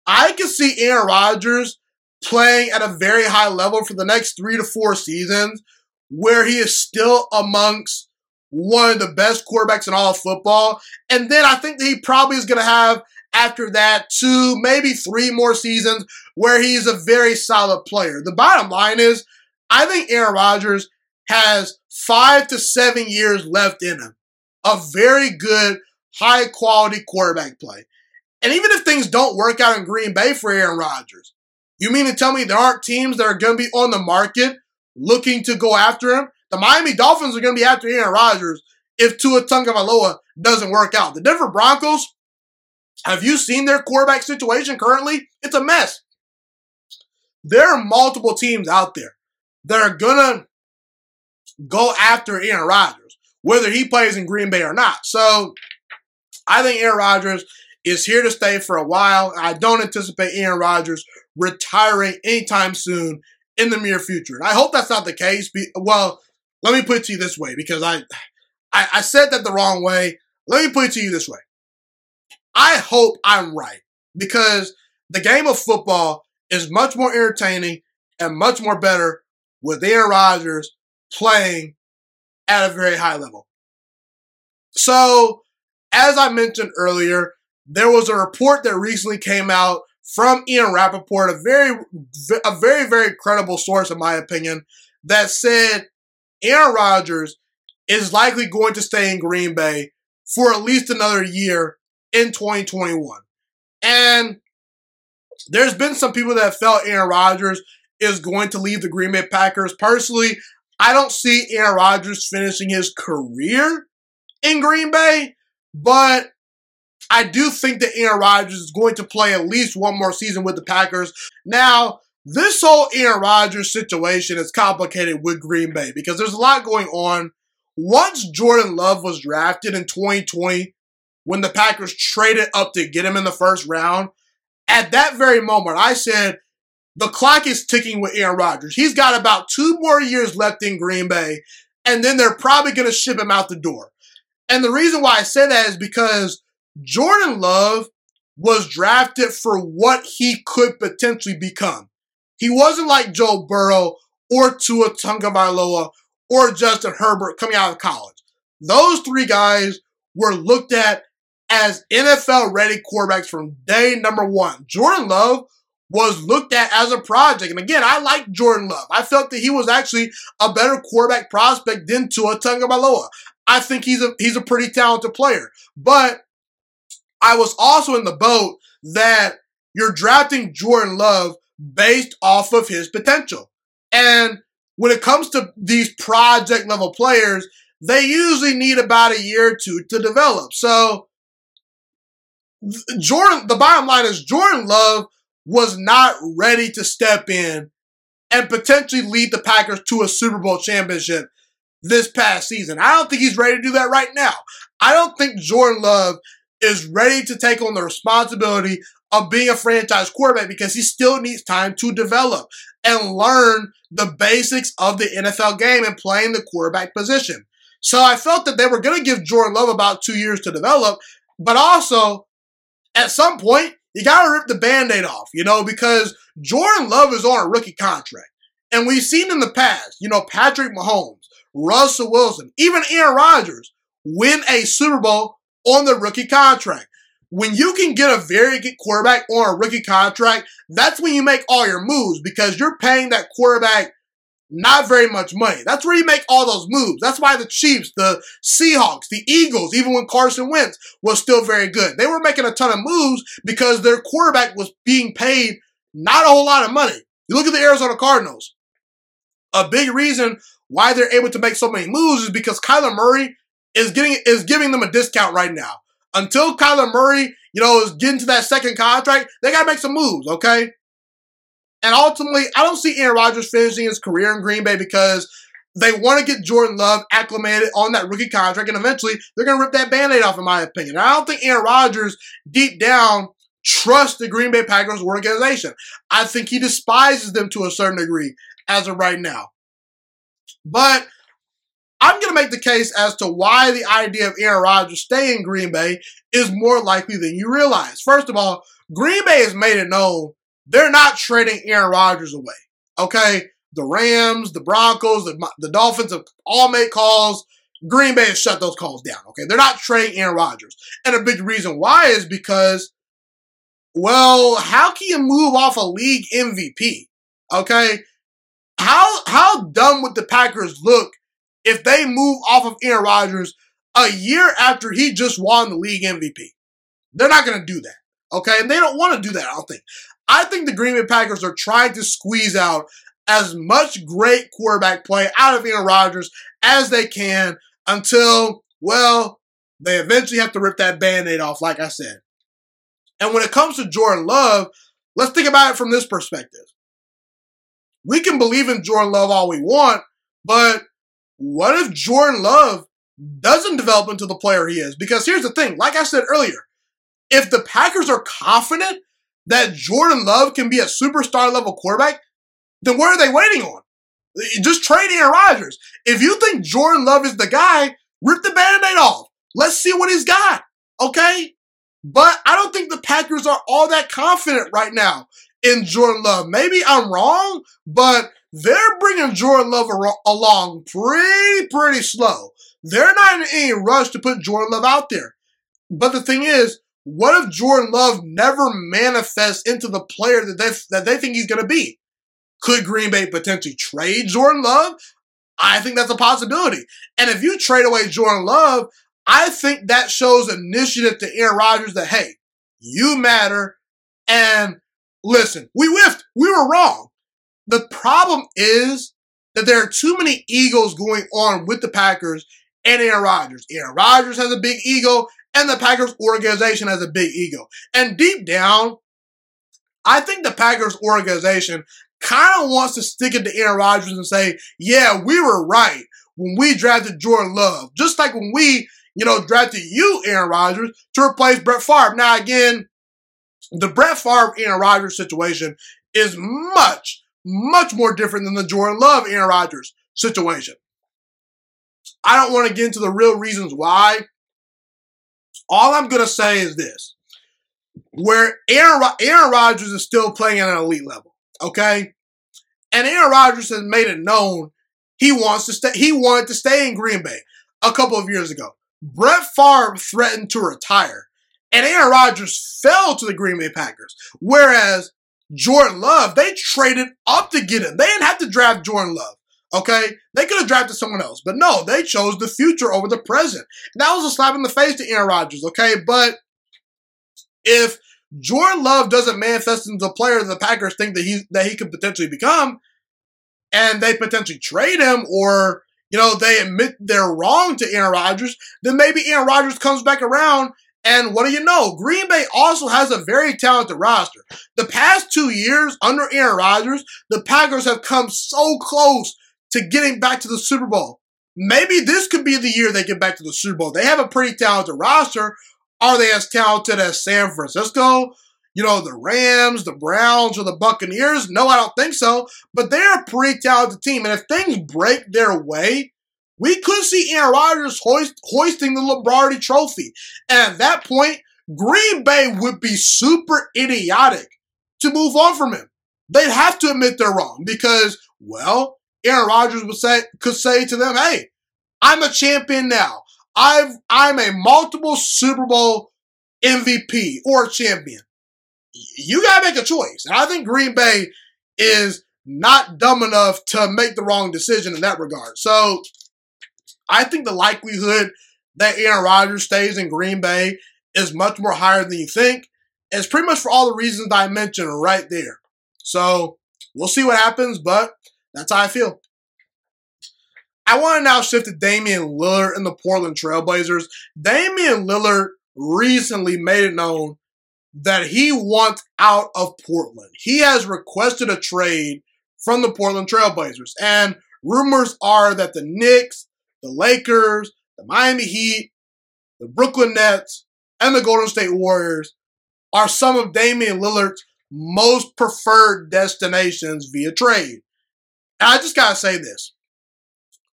I can see Aaron Rodgers playing at a very high level for the next 3 to 4 seasons where he is still amongst one of the best quarterbacks in all of football. And then I think that he probably is going to have, after that, 2, maybe 3 more seasons where he's a very solid player. The bottom line is, I think Aaron Rodgers has 5 to 7 years left in him of very good, high-quality quarterback play. And even if things don't work out in Green Bay for Aaron Rodgers, you mean to tell me there aren't teams that are going to be on the market looking to go after him? The Miami Dolphins are going to be after Aaron Rodgers if Tua Tagovailoa doesn't work out. The Denver Broncos, have you seen their quarterback situation currently? It's a mess. There are multiple teams out there that are going to go after Aaron Rodgers, whether he plays in Green Bay or not. So I think Aaron Rodgers is here to stay for a while. I don't anticipate Aaron Rodgers retiring anytime soon in the near future. And I hope that's not the case. Well, let me put it to you this way, because I said that the wrong way. Let me put it to you this way. I hope I'm right, because the game of football is much more entertaining and much more better with Aaron Rodgers playing at a very high level. So, as I mentioned earlier, there was a report that recently came out from Ian Rappaport, a very, very credible source in my opinion, that said Aaron Rodgers is likely going to stay in Green Bay for at least another year in 2021. And there's been some people that felt Aaron Rodgers is going to leave the Green Bay Packers. Personally, I don't see Aaron Rodgers finishing his career in Green Bay, but I do think that Aaron Rodgers is going to play at least one more season with the Packers. Now, this whole Aaron Rodgers situation is complicated with Green Bay because there's a lot going on. Once Jordan Love was drafted in 2020, when the Packers traded up to get him in the first round, at that very moment, I said, the clock is ticking with Aaron Rodgers. He's got about 2 more years left in Green Bay, and then they're probably going to ship him out the door. And the reason why I say that is because Jordan Love was drafted for what he could potentially become. He wasn't like Joe Burrow or Tua Tagovailoa or Justin Herbert coming out of college. Those 3 guys were looked at as NFL-ready quarterbacks from day number 1. Jordan Love was looked at as a project. And again, I liked Jordan Love. I felt that he was actually a better quarterback prospect than Tua Tagovailoa. I think he's a pretty talented player. But I was also in the boat that you're drafting Jordan Love based off of his potential. And when it comes to these project-level players, they usually need about a year or 2 to develop. So the bottom line is Jordan Love was not ready to step in and potentially lead the Packers to a Super Bowl championship this past season. I don't think he's ready to do that right now. I don't think Jordan Love is ready to take on the responsibility of being a franchise quarterback because he still needs time to develop and learn the basics of the NFL game and playing the quarterback position. So I felt that they were going to give Jordan Love about 2 years to develop, but also at some point you gotta rip the Band-Aid off, you know, because Jordan Love is on a rookie contract. And we've seen in the past, you know, Patrick Mahomes, Russell Wilson, even Aaron Rodgers win a Super Bowl on the rookie contract. When you can get a very good quarterback on a rookie contract, that's when you make all your moves because you're paying that quarterback not very much money. That's where you make all those moves. That's why the Chiefs, the Seahawks, the Eagles, even when Carson Wentz was still very good, they were making a ton of moves because their quarterback was being paid not a whole lot of money. You look at the Arizona Cardinals. A big reason why they're able to make so many moves is because Kyler Murray is giving them a discount right now. Until Kyler Murray, you know, is getting to that second contract, they got to make some moves, okay? And ultimately, I don't see Aaron Rodgers finishing his career in Green Bay because they want to get Jordan Love acclimated on that rookie contract, and eventually they're going to rip that Band-Aid off, in my opinion. And I don't think Aaron Rodgers, deep down, trusts the Green Bay Packers organization. I think he despises them to a certain degree as of right now. But I'm going to make the case as to why the idea of Aaron Rodgers staying in Green Bay is more likely than you realize. First of all, Green Bay has made it known they're not trading Aaron Rodgers away, okay? The Rams, the Broncos, the Dolphins have all made calls. Green Bay has shut those calls down, okay? They're not trading Aaron Rodgers. And a big reason why is because, well, how can you move off a league MVP, okay? How dumb would the Packers look if they move off of Aaron Rodgers a year after he just won the league MVP? They're not going to do that, okay? And they don't want to do that, I don't think. I think the Green Bay Packers are trying to squeeze out as much great quarterback play out of Aaron Rodgers as they can until, well, they eventually have to rip that Band-Aid off, like I said. And when it comes to Jordan Love, let's think about it from this perspective. We can believe in Jordan Love all we want, but what if Jordan Love doesn't develop into the player he is? Because here's the thing, like I said earlier, if the Packers are confident that Jordan Love can be a superstar level quarterback, then what are they waiting on? Just trade Aaron Rodgers. If you think Jordan Love is the guy, rip the Band-Aid off. Let's see what he's got, okay? But I don't think the Packers are all that confident right now in Jordan Love. Maybe I'm wrong, but they're bringing Jordan Love along pretty slow. They're not in any rush to put Jordan Love out there. But the thing is, what if Jordan Love never manifests into the player that they think he's going to be? Could Green Bay potentially trade Jordan Love? I think that's a possibility. And if you trade away Jordan Love, I think that shows initiative to Aaron Rodgers that, hey, you matter. And listen, we whiffed. We were wrong. The problem is that there are too many egos going on with the Packers and Aaron Rodgers. Aaron Rodgers has a big ego. And the Packers organization has a big ego. And deep down, I think the Packers organization kind of wants to stick it to Aaron Rodgers and say, yeah, we were right when we drafted Jordan Love. Just like when we, you know, drafted you, Aaron Rodgers, to replace Brett Favre. Now, again, the Brett Favre-Aaron Rodgers situation is much, much more different than the Jordan Love-Aaron Rodgers situation. I don't want to get into the real reasons why. All I'm going to say is this, where Aaron Rodgers is still playing at an elite level, okay? And Aaron Rodgers has made it known he wanted to stay in Green Bay a couple of years ago. Brett Favre threatened to retire, and Aaron Rodgers fell to the Green Bay Packers, whereas Jordan Love, they traded up to get him. They didn't have to draft Jordan Love. Okay, they could have drafted someone else, but no, they chose the future over the present. And that was a slap in the face to Aaron Rodgers, okay? But if Jordan Love doesn't manifest into the player the Packers think that he could potentially become, and they potentially trade him, or, you know, they admit they're wrong to Aaron Rodgers, then maybe Aaron Rodgers comes back around, and what do you know? Green Bay also has a very talented roster. The past 2 years under Aaron Rodgers, the Packers have come so close to getting back to the Super Bowl. Maybe this could be the year they get back to the Super Bowl. They have a pretty talented roster. Are they as talented as San Francisco? You know, the Rams, the Browns, or the Buccaneers? No, I don't think so. But they're a pretty talented team. And if things break their way, we could see Aaron Rodgers hoisting the Lombardi Trophy. And at that point, Green Bay would be super idiotic to move on from him. They'd have to admit they're wrong because, well, Aaron Rodgers could say to them, hey, I'm a champion now. I'm a multiple Super Bowl MVP or champion. You got to make a choice. And I think Green Bay is not dumb enough to make the wrong decision in that regard. So I think the likelihood that Aaron Rodgers stays in Green Bay is much more higher than you think. It's pretty much for all the reasons I mentioned right there. So we'll see what happens, but that's how I feel. I want to now shift to Damian Lillard and the Portland Trailblazers. Damian Lillard recently made it known that he wants out of Portland. He has requested a trade from the Portland Trailblazers, and rumors are that the Knicks, the Lakers, the Miami Heat, the Brooklyn Nets, and the Golden State Warriors are some of Damian Lillard's most preferred destinations via trade. And I just got to say this.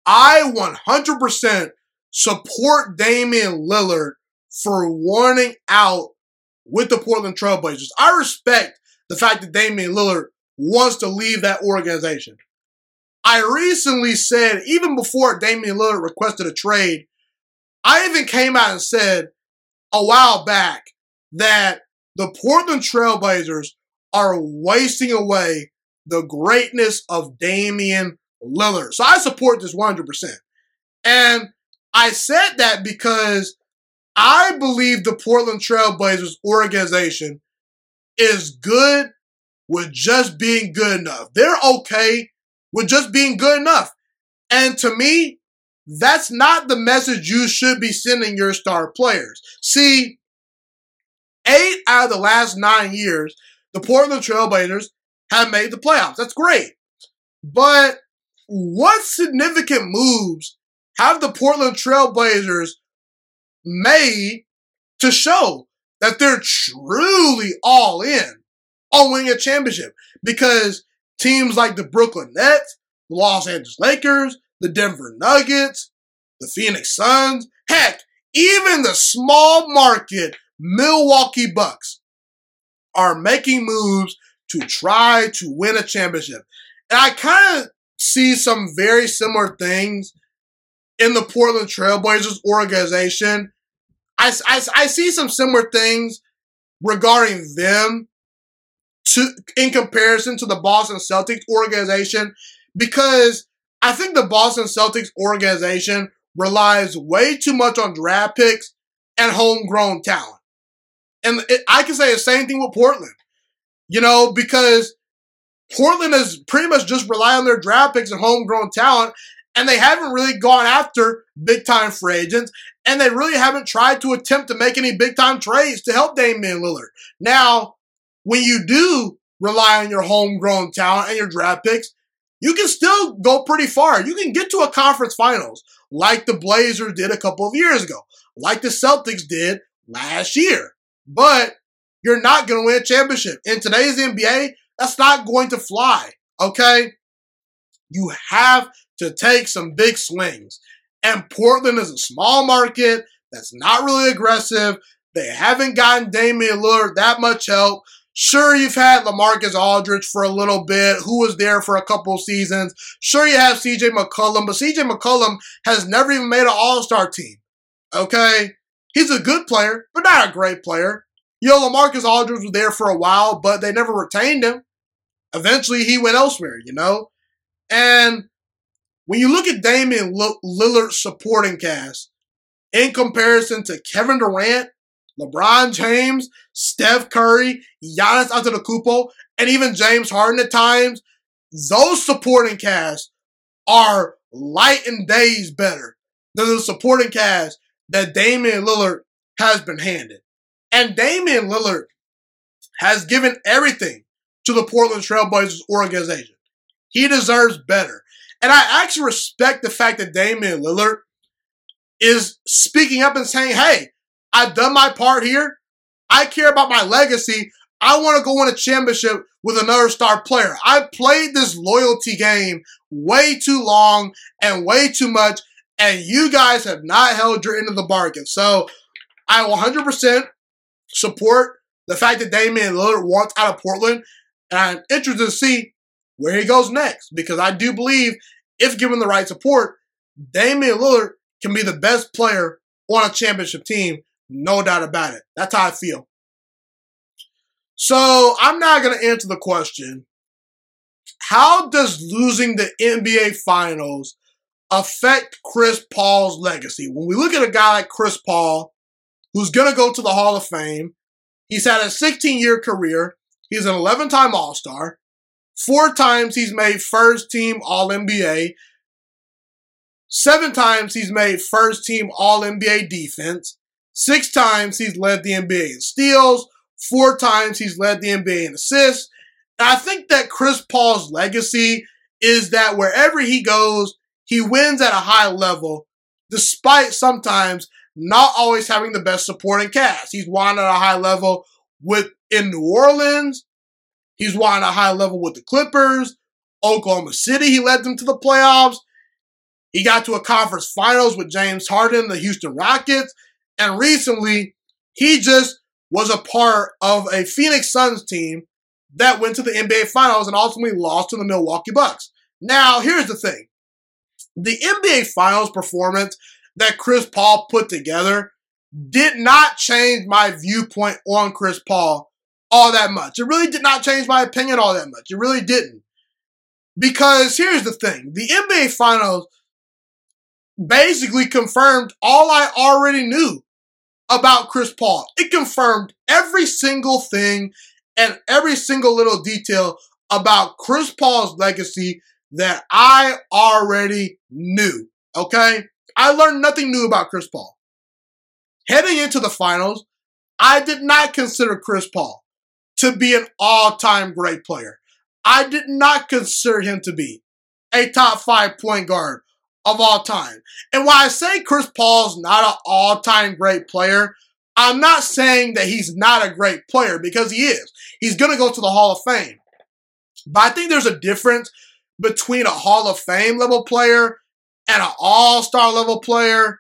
I 100% support Damian Lillard for wanting out with the Portland Trailblazers. I respect the fact that Damian Lillard wants to leave that organization. I recently said, even before Damian Lillard requested a trade, I even came out and said a while back that the Portland Trailblazers are wasting away the greatness of Damian Lillard. So I support this 100%. And I said that because I believe the Portland Trailblazers organization is good with just being good enough. They're okay with just being good enough. And to me, that's not the message you should be sending your star players. See, 8 out of the last 9 years, the Portland Trailblazers have made the playoffs. That's great. But what significant moves have the Portland Trailblazers made to show that they're truly all in on winning a championship? Because teams like the Brooklyn Nets, the Los Angeles Lakers, the Denver Nuggets, the Phoenix Suns, heck, even the small market Milwaukee Bucks are making moves to try to win a championship. And I kind of see some very similar things in the Portland Trailblazers organization. I see some similar things regarding them in comparison to the Boston Celtics organization, because I think the Boston Celtics organization relies way too much on draft picks and homegrown talent. And I can say the same thing with Portland, because Portland has pretty much just relied on their draft picks and homegrown talent, and they haven't really gone after big-time free agents, and they really haven't tried to attempt to make any big-time trades to help Damian Lillard. Now, when you do rely on your homegrown talent and your draft picks, you can still go pretty far. You can get to a conference finals like the Blazers did a couple of years ago, like the Celtics did last year. But you're not going to win a championship. In today's NBA, that's not going to fly, okay? You have to take some big swings. And Portland is a small market that's not really aggressive. They haven't gotten Damian Lillard that much help. Sure, you've had LaMarcus Aldridge for a little bit, who was there for a couple seasons. Sure, you have CJ McCollum, but CJ McCollum has never even made an all-star team, okay? He's a good player, but not a great player. LaMarcus Aldridge was there for a while, but they never retained him. Eventually, he went elsewhere, And when you look at Damian Lillard's supporting cast in comparison to Kevin Durant, LeBron James, Steph Curry, Giannis Antetokounmpo, and even James Harden at times, those supporting casts are light and days better than the supporting cast that Damian Lillard has been handed. And Damian Lillard has given everything to the Portland Trailblazers organization. He deserves better. And I actually respect the fact that Damian Lillard is speaking up and saying, hey, I've done my part here. I care about my legacy. I want to go win a championship with another star player. I played this loyalty game way too long and way too much, and you guys have not held your end of the bargain. So I 100% support the fact that Damian Lillard wants out of Portland, and I'm interested to see where he goes next, because I do believe if given the right support, Damian Lillard can be the best player on a championship team, no doubt about it. That's how I feel. So I'm not going to answer the question, how does losing the NBA Finals affect Chris Paul's legacy? When we look at a guy like Chris Paul, who's going to go to the Hall of Fame, he's had a 16-year career, he's an 11-time All-Star, 4 times he's made first-team All-NBA, 7 times he's made first-team All-NBA defense, 6 times he's led the NBA in steals, 4 times he's led the NBA in assists. And I think that Chris Paul's legacy is that wherever he goes, he wins at a high level, despite sometimes not always having the best supporting cast. He's won at a high level in New Orleans. He's won at a high level with the Clippers. Oklahoma City, he led them to the playoffs. He got to a conference finals with James Harden, the Houston Rockets. And recently, he just was a part of a Phoenix Suns team that went to the NBA Finals and ultimately lost to the Milwaukee Bucks. Now, here's the thing. The NBA Finals performance that Chris Paul put together did not change my viewpoint on Chris Paul all that much. It really did not change my opinion all that much. It really didn't. Because here's the thing. The NBA Finals basically confirmed all I already knew about Chris Paul. It confirmed every single thing and every single little detail about Chris Paul's legacy that I already knew, okay? I learned nothing new about Chris Paul. Heading into the finals, I did not consider Chris Paul to be an all-time great player. I did not consider him to be a top 5 point guard of all time. And while I say Chris Paul's not an all-time great player, I'm not saying that he's not a great player, because he is. He's going to go to the Hall of Fame. But I think there's a difference between a Hall of Fame level player and an all-star level player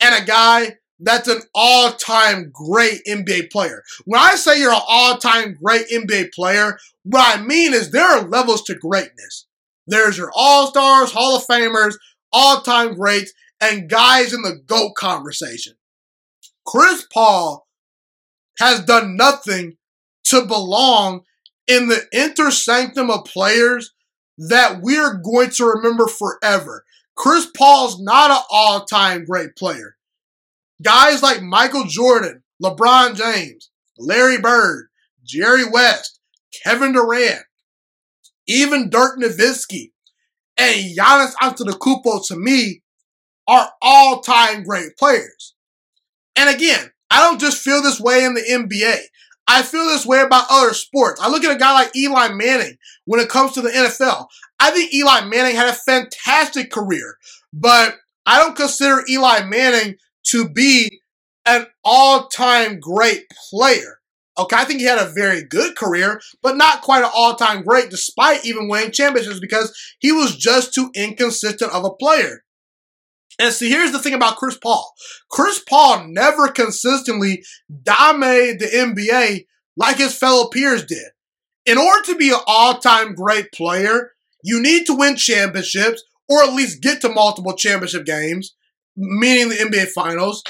and a guy that's an all-time great NBA player. When I say you're an all-time great NBA player, what I mean is there are levels to greatness. There's your all-stars, Hall of Famers, all-time greats, and guys in the GOAT conversation. Chris Paul has done nothing to belong in the inner sanctum of players that we're going to remember forever. Chris Paul's not an all-time great player. Guys like Michael Jordan, LeBron James, Larry Bird, Jerry West, Kevin Durant, even Dirk Nowitzki, and Giannis Antetokounmpo, to me, are all-time great players. And again, I don't just feel this way in the NBA. I feel this way about other sports. I look at a guy like Eli Manning when it comes to the NFL. I think Eli Manning had a fantastic career, but I don't consider Eli Manning to be an all-time great player. Okay, I think he had a very good career, but not quite an all-time great, despite even winning championships, because he was just too inconsistent of a player. And see, here's the thing about Chris Paul. Chris Paul never consistently dominated the NBA like his fellow peers did. In order to be an all-time great player, you need to win championships, or at least get to multiple championship games, meaning the NBA Finals.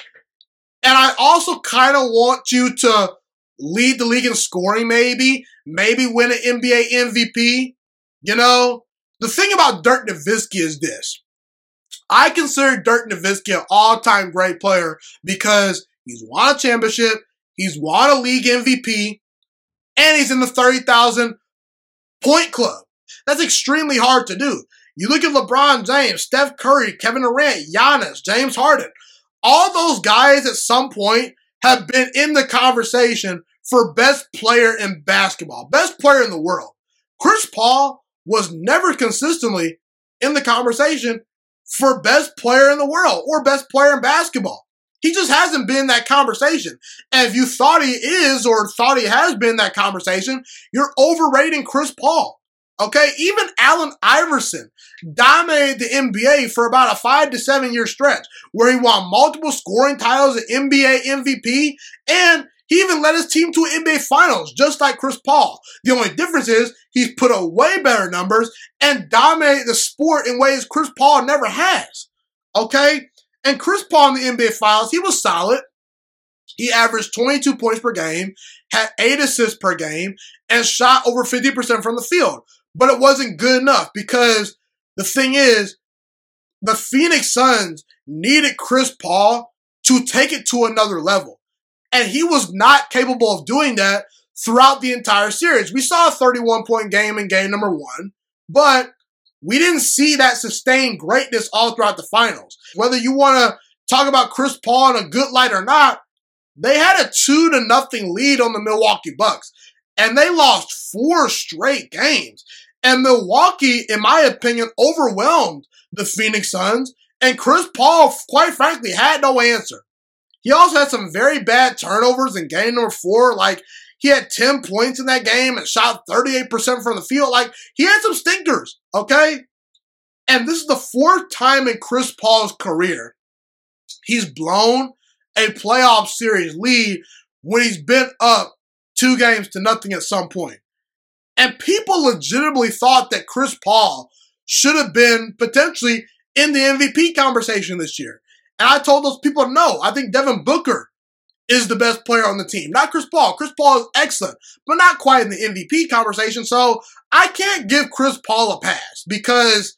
And I also kind of want you to lead the league in scoring, maybe win an NBA MVP. You know, the thing about Dirk Nowitzki is this. I consider Dirk Nowitzki an all-time great player because he's won a championship, he's won a league MVP, and he's in the 30,000-point club. That's extremely hard to do. You look at LeBron James, Steph Curry, Kevin Durant, Giannis, James Harden. All those guys at some point have been in the conversation for best player in basketball, best player in the world. Chris Paul was never consistently in the conversation for best player in the world or best player in basketball. He just hasn't been that conversation. And if you thought he is or thought he has been that conversation, you're overrating Chris Paul. Okay, even Allen Iverson dominated the NBA for about a 5 to 7 year stretch where he won multiple scoring titles, an NBA MVP, and He even led his team to an NBA Finals, just like Chris Paul. The only difference is he's put up way better numbers and dominated the sport in ways Chris Paul never has. Okay? And Chris Paul in the NBA Finals, he was solid. He averaged 22 points per game, had 8 assists per game, and shot over 50% from the field. But it wasn't good enough because the thing is, the Phoenix Suns needed Chris Paul to take it to another level. And he was not capable of doing that throughout the entire series. We saw a 31-point game in game number one, but we didn't see that sustained greatness all throughout the finals. Whether you want to talk about Chris Paul in a good light or not, they had a 2-0 lead on the Milwaukee Bucks, and they lost 4 straight games. And Milwaukee, in my opinion, overwhelmed the Phoenix Suns, and Chris Paul, quite frankly, had no answer. He also had some very bad turnovers in game number 4. Like, he had 10 points in that game and shot 38% from the field. Like, he had some stinkers, okay? And this is the 4th time in Chris Paul's career he's blown a playoff series lead when he's been up 2-0 at some point. And people legitimately thought that Chris Paul should have been potentially in the MVP conversation this year. And I told those people, no, I think Devin Booker is the best player on the team, not Chris Paul. Chris Paul is excellent, but not quite in the MVP conversation. So I can't give Chris Paul a pass because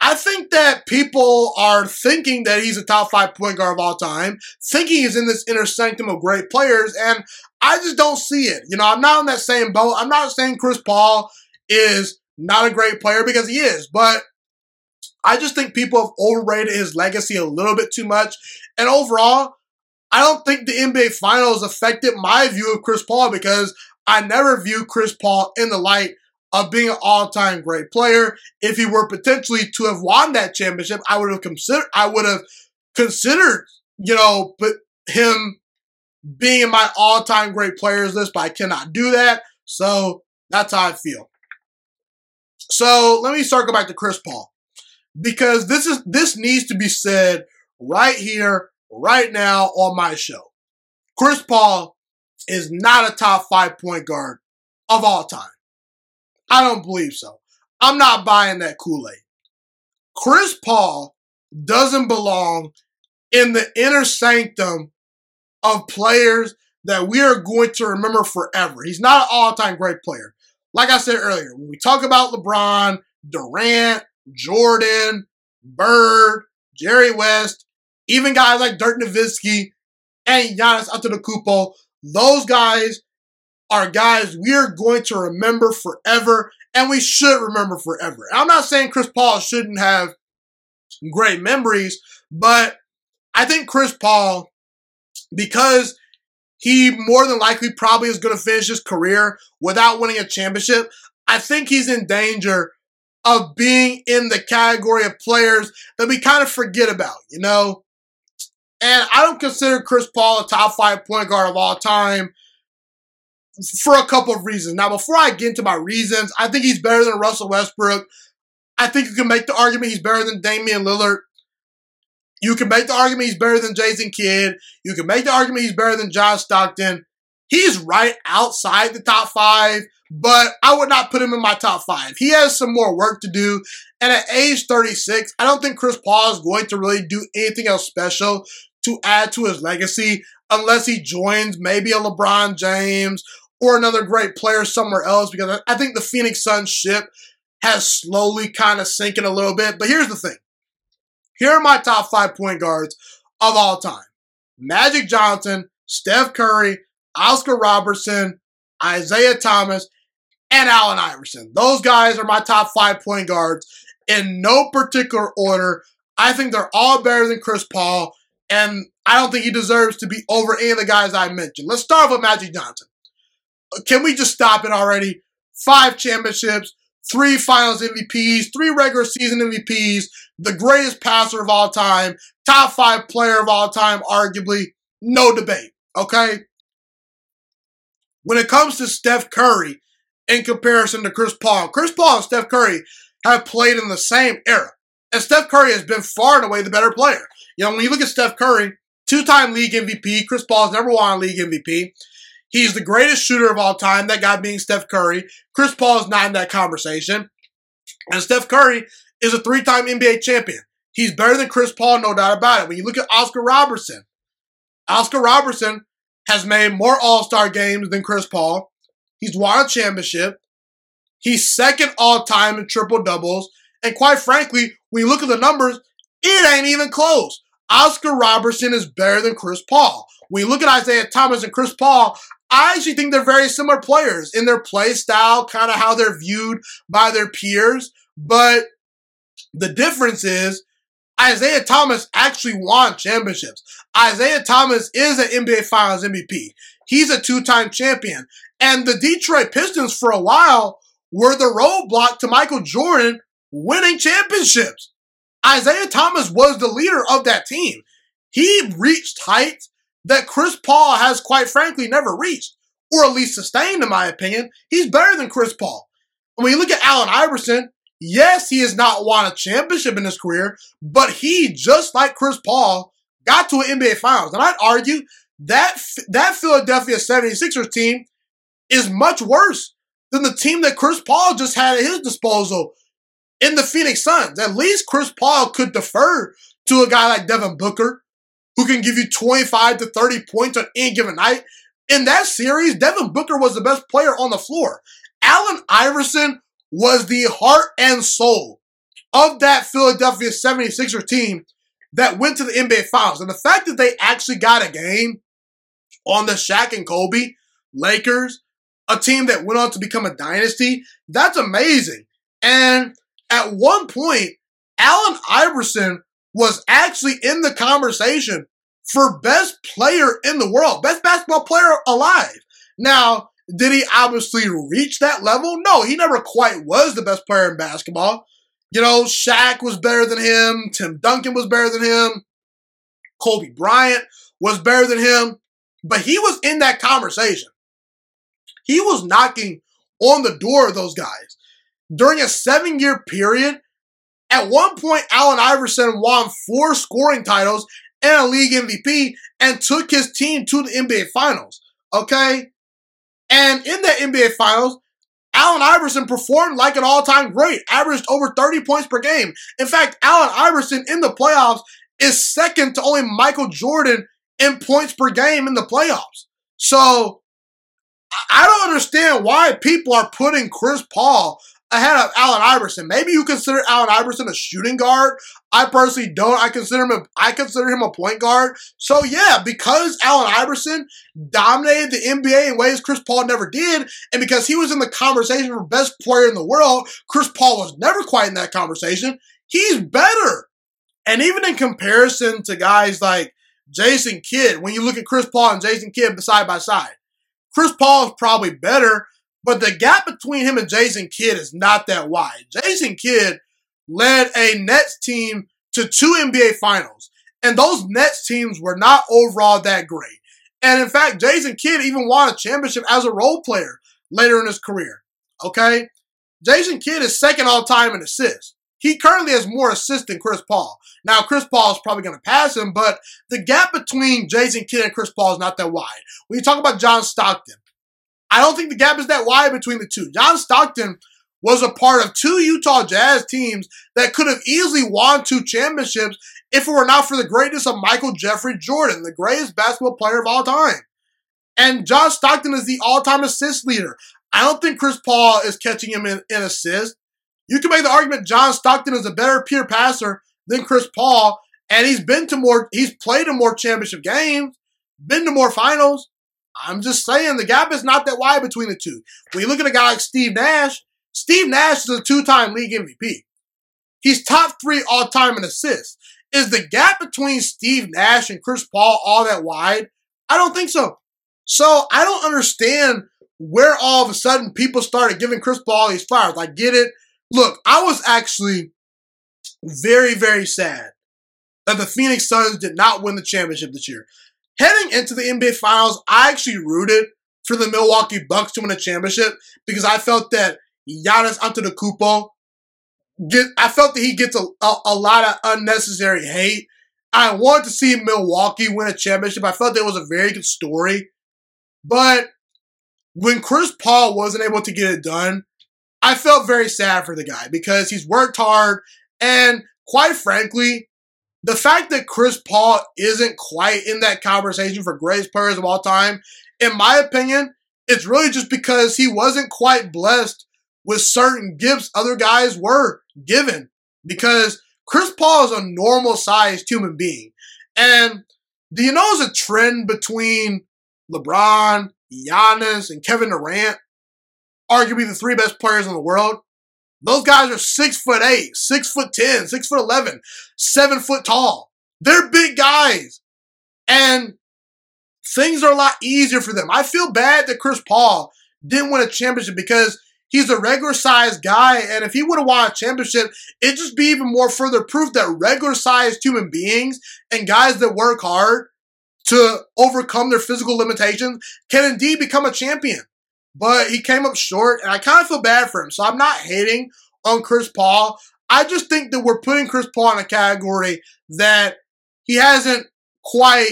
I think that people are thinking that he's a top 5 point guard of all time, thinking he's in this inner sanctum of great players, and I just don't see it. You know, I'm not in that same boat. I'm not saying Chris Paul is not a great player because he is, but I just think people have overrated his legacy a little bit too much. And overall, I don't think the NBA Finals affected my view of Chris Paul because I never viewed Chris Paul in the light of being an all-time great player. If he were potentially to have won that championship, I would have considered, you know, but him being in my all-time great players list, but I cannot do that. So that's how I feel. So let me circle back to Chris Paul, because this needs to be said right here, right now on my show. Chris Paul is not a top 5 point guard of all time. I don't believe so. I'm not buying that Kool-Aid. Chris Paul doesn't belong in the inner sanctum of players that we are going to remember forever. He's not an all-time great player. Like I said earlier, when we talk about LeBron, Durant, Jordan, Bird, Jerry West, even guys like Dirk Nowitzki and Giannis Antetokounmpo, those guys are guys we are going to remember forever, and we should remember forever. And I'm not saying Chris Paul shouldn't have great memories, but I think Chris Paul, because he more than likely probably is going to finish his career without winning a championship, I think he's in danger of being in the category of players that we kind of forget about, you know? And I don't consider Chris Paul a top 5 point guard of all time for a couple of reasons. Now, before I get into my reasons, I think he's better than Russell Westbrook. I think you can make the argument he's better than Damian Lillard. You can make the argument he's better than Jason Kidd. You can make the argument he's better than John Stockton. He's right outside the top 5, but I would not put him in my top 5. He has some more work to do. And at age 36, I don't think Chris Paul is going to really do anything else special to add to his legacy unless he joins maybe a LeBron James or another great player somewhere else, because I think the Phoenix Suns ship has slowly kind of sinking a little bit. But here's the thing. Here are my top 5 point guards of all time. Magic Johnson, Steph Curry, Oscar Robertson, Isaiah Thomas, and Allen Iverson. Those guys are my top 5 point guards in no particular order. I think they're all better than Chris Paul, and I don't think he deserves to be over any of the guys I mentioned. Let's start with Magic Johnson. Can we just stop it already? 5 championships, 3 finals MVPs, 3 regular season MVPs, the greatest passer of all time, top 5 player of all time, arguably. No debate, okay? When it comes to Steph Curry in comparison to Chris Paul, Chris Paul and Steph Curry have played in the same era. And Steph Curry has been far and away the better player. You know, when you look at Steph Curry, Two-time league MVP. Chris Paul's number one league MVP. He's the greatest shooter of all time, that guy being Steph Curry. Chris Paul is not in that conversation. And Steph Curry is a three-time NBA champion. He's better than Chris Paul, no doubt about it. When you look at Oscar Robertson, Oscar Robertson has made more All-Star games than Chris Paul. He's won a championship. He's second all-time in triple-doubles. And quite frankly, when you look at the numbers, it ain't even close. Oscar Robertson is better than Chris Paul. When you look at Isaiah Thomas and Chris Paul, I actually think they're very similar players in their play style, kind of how they're viewed by their peers. But the difference is Isaiah Thomas actually won championships. Isaiah Thomas is an NBA Finals MVP. He's a two-time champion. And the Detroit Pistons for a while were the roadblock to Michael Jordan winning championships. Isaiah Thomas was the leader of that team. He reached heights that Chris Paul has, quite frankly, never reached, or at least sustained, in my opinion. He's better than Chris Paul. When you look at Allen Iverson, yes, he has not won a championship in his career, but he, just like Chris Paul, got to an NBA Finals. And I'd argue that Philadelphia 76ers team is much worse than the team that Chris Paul just had at his disposal in the Phoenix Suns. At least Chris Paul could defer to a guy like Devin Booker, who can give you 25 to 30 points on any given night. In that series, Devin Booker was the best player on the floor. Allen Iverson was the heart and soul of that Philadelphia 76ers team that went to the NBA Finals. And the fact that they actually got a game on the Shaq and Kobe Lakers, a team that went on to become a dynasty, that's amazing. And at one point, Allen Iverson was actually in the conversation for best player in the world, best basketball player alive. Now, did he obviously reach that level? No, he never quite was the best player in basketball. You know, Shaq was better than him. Tim Duncan was better than him. Kobe Bryant was better than him. But he was in that conversation. He was knocking on the door of those guys. During a 7-year period, at one point, Allen Iverson won 4 scoring titles and a league MVP and took his team to the NBA Finals, okay? And in that NBA Finals, Allen Iverson performed like an all-time great, averaged over 30 points per game. In fact, Allen Iverson in the playoffs is second to only Michael Jordan in points per game in the playoffs. So I don't understand why people are putting Chris Paul ahead of Allen Iverson. Maybe you consider Allen Iverson a shooting guard. I personally don't. I consider him a point guard. So yeah, because Allen Iverson dominated the NBA in ways Chris Paul never did, and because he was in the conversation for best player in the world, Chris Paul was never quite in that conversation. He's better. And even in comparison to guys like Jason Kidd, when you look at Chris Paul and Jason Kidd side by side, Chris Paul is probably better. But the gap between him and Jason Kidd is not that wide. Jason Kidd led a Nets team to 2 NBA Finals. And those Nets teams were not overall that great. And in fact, Jason Kidd even won a championship as a role player later in his career. Okay? Jason Kidd is second all-time in assists. He currently has more assists than Chris Paul. Now, Chris Paul is probably going to pass him, but the gap between Jason Kidd and Chris Paul is not that wide. When you talk about John Stockton, I don't think the gap is that wide between the two. John Stockton was a part of 2 Utah Jazz teams that could have easily won 2 championships if it were not for the greatness of Michael Jeffrey Jordan, the greatest basketball player of all time. And John Stockton is the all-time assist leader. I don't think Chris Paul is catching him in assists. You can make the argument John Stockton is a better pure passer than Chris Paul, and he's played in more championship games, been to more finals. I'm just saying the gap is not that wide between the two. When you look at a guy like Steve Nash is a 2-time league MVP. He's top 3 all-time in assists. Is the gap between Steve Nash and Chris Paul all that wide? I don't think so. So I don't understand where all of a sudden people started giving Chris Paul these flowers. I get it. Look, I was actually very, very sad that the Phoenix Suns did not win the championship this year. Heading into the NBA Finals, I actually rooted for the Milwaukee Bucks to win a championship because I felt that Giannis Antetokounmpo, I felt that he gets a lot of unnecessary hate. I wanted to see Milwaukee win a championship. I felt that was a very good story. But when Chris Paul wasn't able to get it done, I felt very sad for the guy because he's worked hard. And quite frankly, the fact that Chris Paul isn't quite in that conversation for greatest players of all time, in my opinion, it's really just because he wasn't quite blessed with certain gifts other guys were given. Because Chris Paul is a normal-sized human being. And do you know there's a trend between LeBron, Giannis, and Kevin Durant, arguably the three best players in the world? Those guys are 6'8", 6'10", 6'11", 7 foot tall. They're big guys. And things are a lot easier for them. I feel bad that Chris Paul didn't win a championship because he's a regular-sized guy, and if he would have won a championship, it'd just be even more further proof that regular-sized human beings and guys that work hard to overcome their physical limitations can indeed become a champion. But he came up short, and I kind of feel bad for him, so I'm not hating on Chris Paul. I just think that we're putting Chris Paul in a category that he hasn't quite,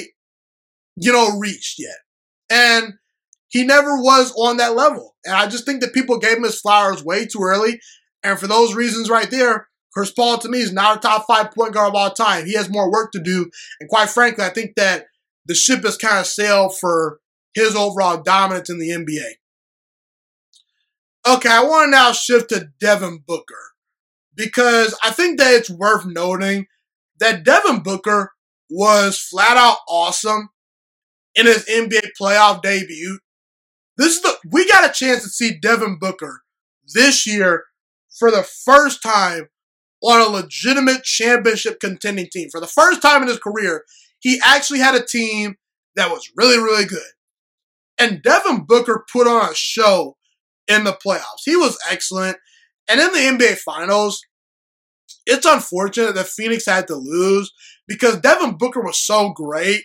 reached yet. And he never was on that level. And I just think that people gave him his flowers way too early. And for those reasons right there, Chris Paul to me is not a top 5 point guard of all time. He has more work to do. And quite frankly, I think that the ship has kind of sailed for his overall dominance in the NBA. Okay, I want to now shift to Devin Booker. Because I think that it's worth noting that Devin Booker was flat out awesome in his NBA playoff debut. We got a chance to see Devin Booker this year for the first time on a legitimate championship contending team. For the first time in his career, he actually had a team that was really, really good. And Devin Booker put on a show in the playoffs. He was excellent. And in the NBA Finals, it's unfortunate that Phoenix had to lose because Devin Booker was so great.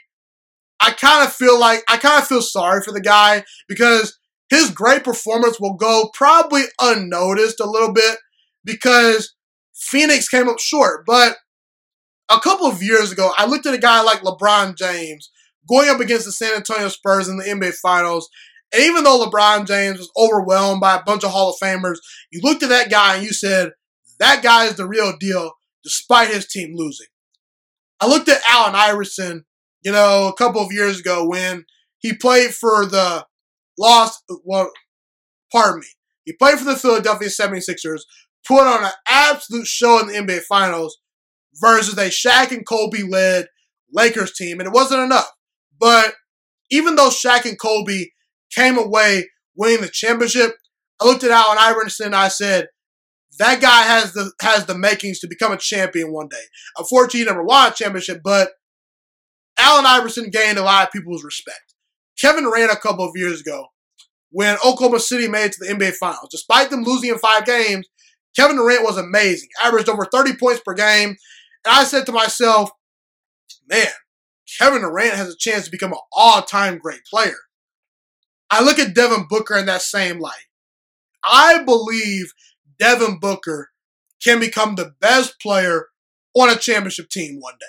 I kind of feel sorry for the guy because his great performance will go probably unnoticed a little bit because Phoenix came up short. But a couple of years ago, I looked at a guy like LeBron James going up against the San Antonio Spurs in the NBA Finals. And even though LeBron James was overwhelmed by a bunch of Hall of Famers, you looked at that guy and you said, that guy is the real deal despite his team losing. I looked at Allen Iverson a couple of years ago when he played for He played for the Philadelphia 76ers, put on an absolute show in the NBA Finals versus a Shaq and Kobe-led Lakers team, and it wasn't enough. But even though Shaq and Kobe came away winning the championship, I looked at Allen Iverson and I said, that guy has the makings to become a champion one day. Unfortunately, he never won a championship, but Allen Iverson gained a lot of people's respect. Kevin Durant a couple of years ago when Oklahoma City made it to the NBA Finals. Despite them losing in 5 games, Kevin Durant was amazing. Averaged over 30 points per game. And I said to myself, man, Kevin Durant has a chance to become an all-time great player. I look at Devin Booker in that same light. I believe Devin Booker can become the best player on a championship team one day.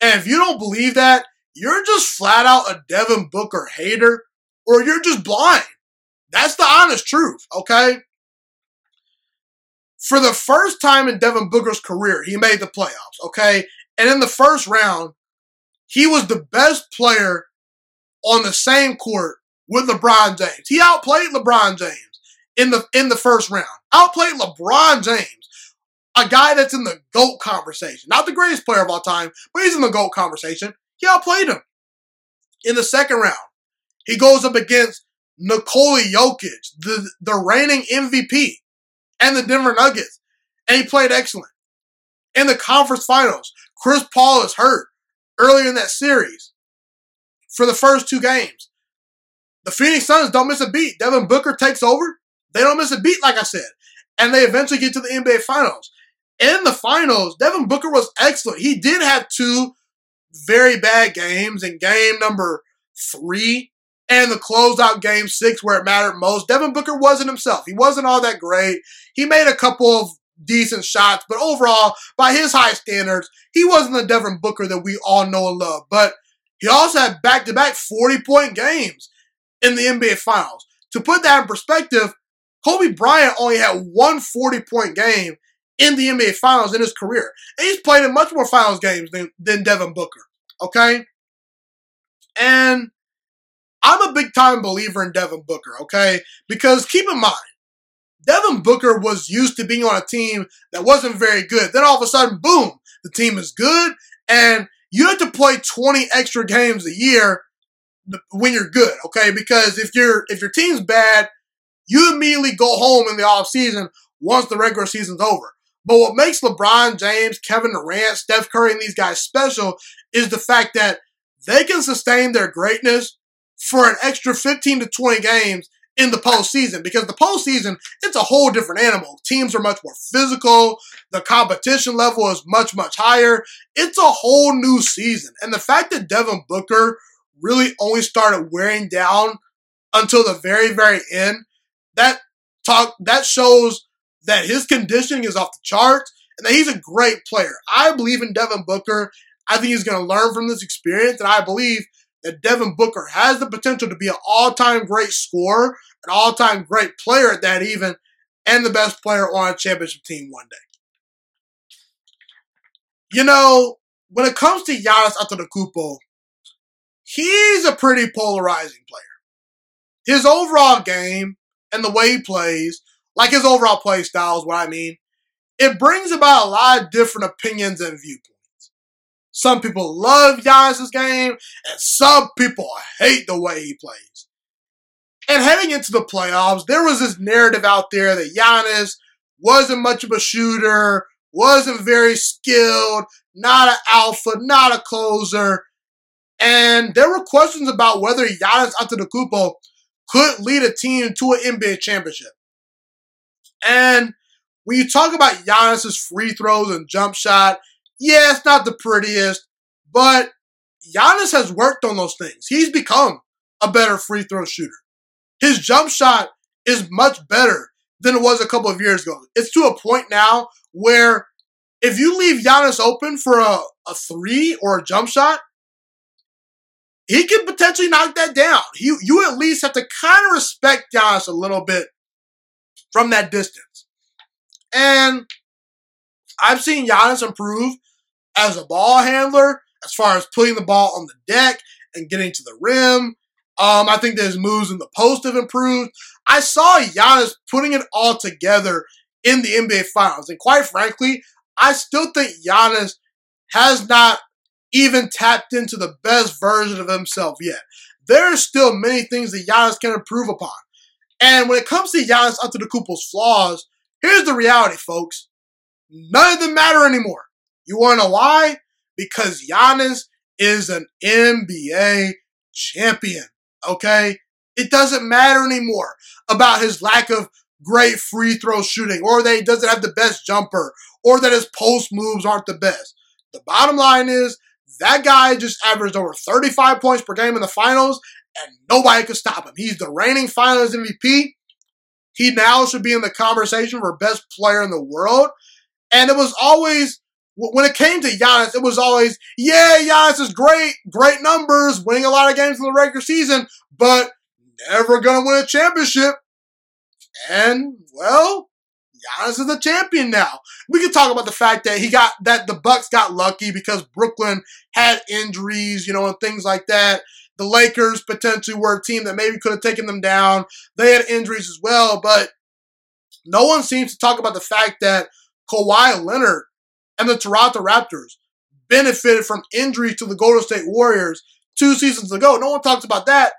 And if you don't believe that, you're just flat out a Devin Booker hater or you're just blind. That's the honest truth, okay? For the first time in Devin Booker's career, he made the playoffs, okay? And in the first round, he was the best player on the same court with LeBron James. He outplayed LeBron James in the first round. Outplayed LeBron James. A guy that's in the GOAT conversation. Not the greatest player of all time, but he's in the GOAT conversation. He outplayed him. In the second round, he goes up against Nikola Jokic, the reigning MVP, and the Denver Nuggets, and he played excellent. In the conference finals, Chris Paul is hurt earlier in that series for the first 2 games. The Phoenix Suns don't miss a beat. Devin Booker takes over. They don't miss a beat, like I said, and they eventually get to the NBA Finals. In the finals, Devin Booker was excellent. He did have 2 very bad games in game number 3 and the closeout game 6 where it mattered most. Devin Booker wasn't himself. He wasn't all that great. He made a couple of decent shots. But overall, by his high standards, he wasn't the Devin Booker that we all know and love. But he also had back-to-back 40-point games in the NBA Finals. To put that in perspective, Kobe Bryant only had one 40-point game in the NBA Finals in his career. And he's played in much more Finals games than Devin Booker, okay? And I'm a big-time believer in Devin Booker, okay? Because keep in mind, Devin Booker was used to being on a team that wasn't very good. Then all of a sudden, boom, the team is good, and you have to play 20 extra games a year when you're good, okay? Because if your team's bad, you immediately go home in the offseason once the regular season's over. But what makes LeBron James, Kevin Durant, Steph Curry, and these guys special is the fact that they can sustain their greatness for an extra 15 to 20 games in the postseason. Because the postseason, it's a whole different animal. Teams are much more physical. The competition level is much, much higher. It's a whole new season. And the fact that Devin Booker really only started wearing down until the very, very end, that shows that his conditioning is off the charts and that he's a great player. I believe in Devin Booker. I think he's going to learn from this experience, and I believe that Devin Booker has the potential to be an all-time great scorer, an all-time great player at that even, and the best player on a championship team one day. You know, when it comes to Giannis Antetokounmpo, he's a pretty polarizing player. His overall game and the way he plays, like his overall play style is what I mean, it brings about a lot of different opinions and viewpoints. Some people love Giannis' game, and some people hate the way he plays. And heading into the playoffs, there was this narrative out there that Giannis wasn't much of a shooter, wasn't very skilled, not an alpha, not a closer. And there were questions about whether Giannis Antetokounmpo could lead a team to an NBA championship. And when you talk about Giannis' free throws and jump shot, yeah, it's not the prettiest, but Giannis has worked on those things. He's become a better free throw shooter. His jump shot is much better than it was a couple of years ago. It's to a point now where if you leave Giannis open for a three or a jump shot, he can potentially knock that down. You at least have to kind of respect Giannis a little bit from that distance. And I've seen Giannis improve as a ball handler, as far as putting the ball on the deck and getting to the rim. I think that his moves in the post have improved. I saw Giannis putting it all together in the NBA Finals. And quite frankly, I still think Giannis has not even tapped into the best version of himself yet. There are still many things that Giannis can improve upon. And when it comes to Giannis Antetokounmpo's flaws, here's the reality, folks. None of them matter anymore. You want to know why? Because Giannis is an NBA champion, okay? It doesn't matter anymore about his lack of great free throw shooting, or that he doesn't have the best jumper, or that his post moves aren't the best. The bottom line is that guy just averaged over 35 points per game in the Finals, and nobody could stop him. He's the reigning Finals MVP. He now should be in the conversation for best player in the world. And it was always, when it came to Giannis, it was always, yeah, Giannis is great, great numbers, winning a lot of games in the regular season, but never going to win a championship. And, well, Giannis is the champion now. We can talk about the fact that the Bucks got lucky because Brooklyn had injuries, and things like that. The Lakers potentially were a team that maybe could have taken them down. They had injuries as well, but no one seems to talk about the fact that Kawhi Leonard and the Toronto Raptors benefited from injuries to the Golden State Warriors 2 seasons ago. No one talks about that.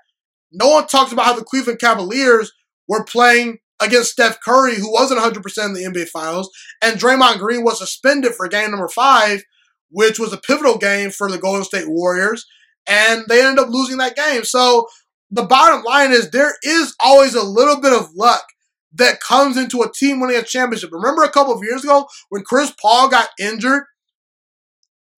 No one talks about how the Cleveland Cavaliers were playing against Steph Curry, who wasn't 100% in the NBA Finals, and Draymond Green was suspended for game number 5, which was a pivotal game for the Golden State Warriors, and they ended up losing that game. So the bottom line is there is always a little bit of luck that comes into a team winning a championship. Remember a couple of years ago when Chris Paul got injured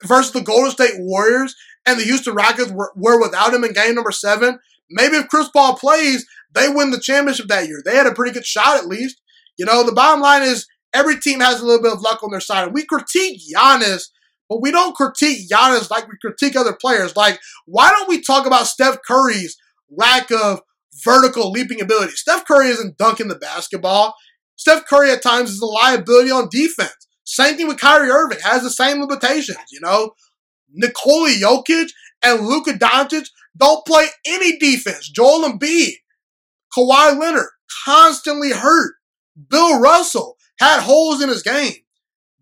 versus the Golden State Warriors and the Houston Rockets were without him in game number 7? Maybe if Chris Paul plays, they win the championship that year. They had a pretty good shot at least. The bottom line is Every team has a little bit of luck on their side. And we critique Giannis, but we don't critique Giannis like we critique other players. Like, why don't we talk about Steph Curry's lack of vertical leaping ability? Steph Curry isn't dunking the basketball. Steph Curry at times is a liability on defense. Same thing with Kyrie Irving. Has the same limitations, you know. Nikola Jokic and Luka Doncic don't play any defense. Joel Embiid, Kawhi Leonard, constantly hurt. Bill Russell had holes in his game.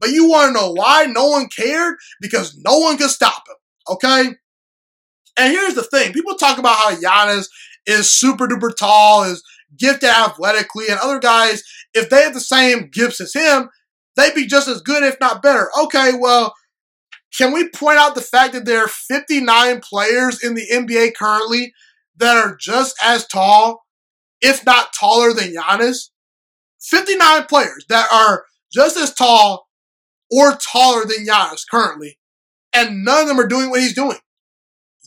But you want to know why no one cared? Because no one could stop him, okay? And here's the thing. People talk about how Giannis is super-duper tall, is gifted athletically, and other guys, if they had the same gifts as him, they'd be just as good, if not better. Okay, well, can we point out the fact that there are 59 players in the NBA currently that are just as tall, if not taller than Giannis? 59 players that are just as tall or taller than Giannis currently, and none of them are doing what he's doing.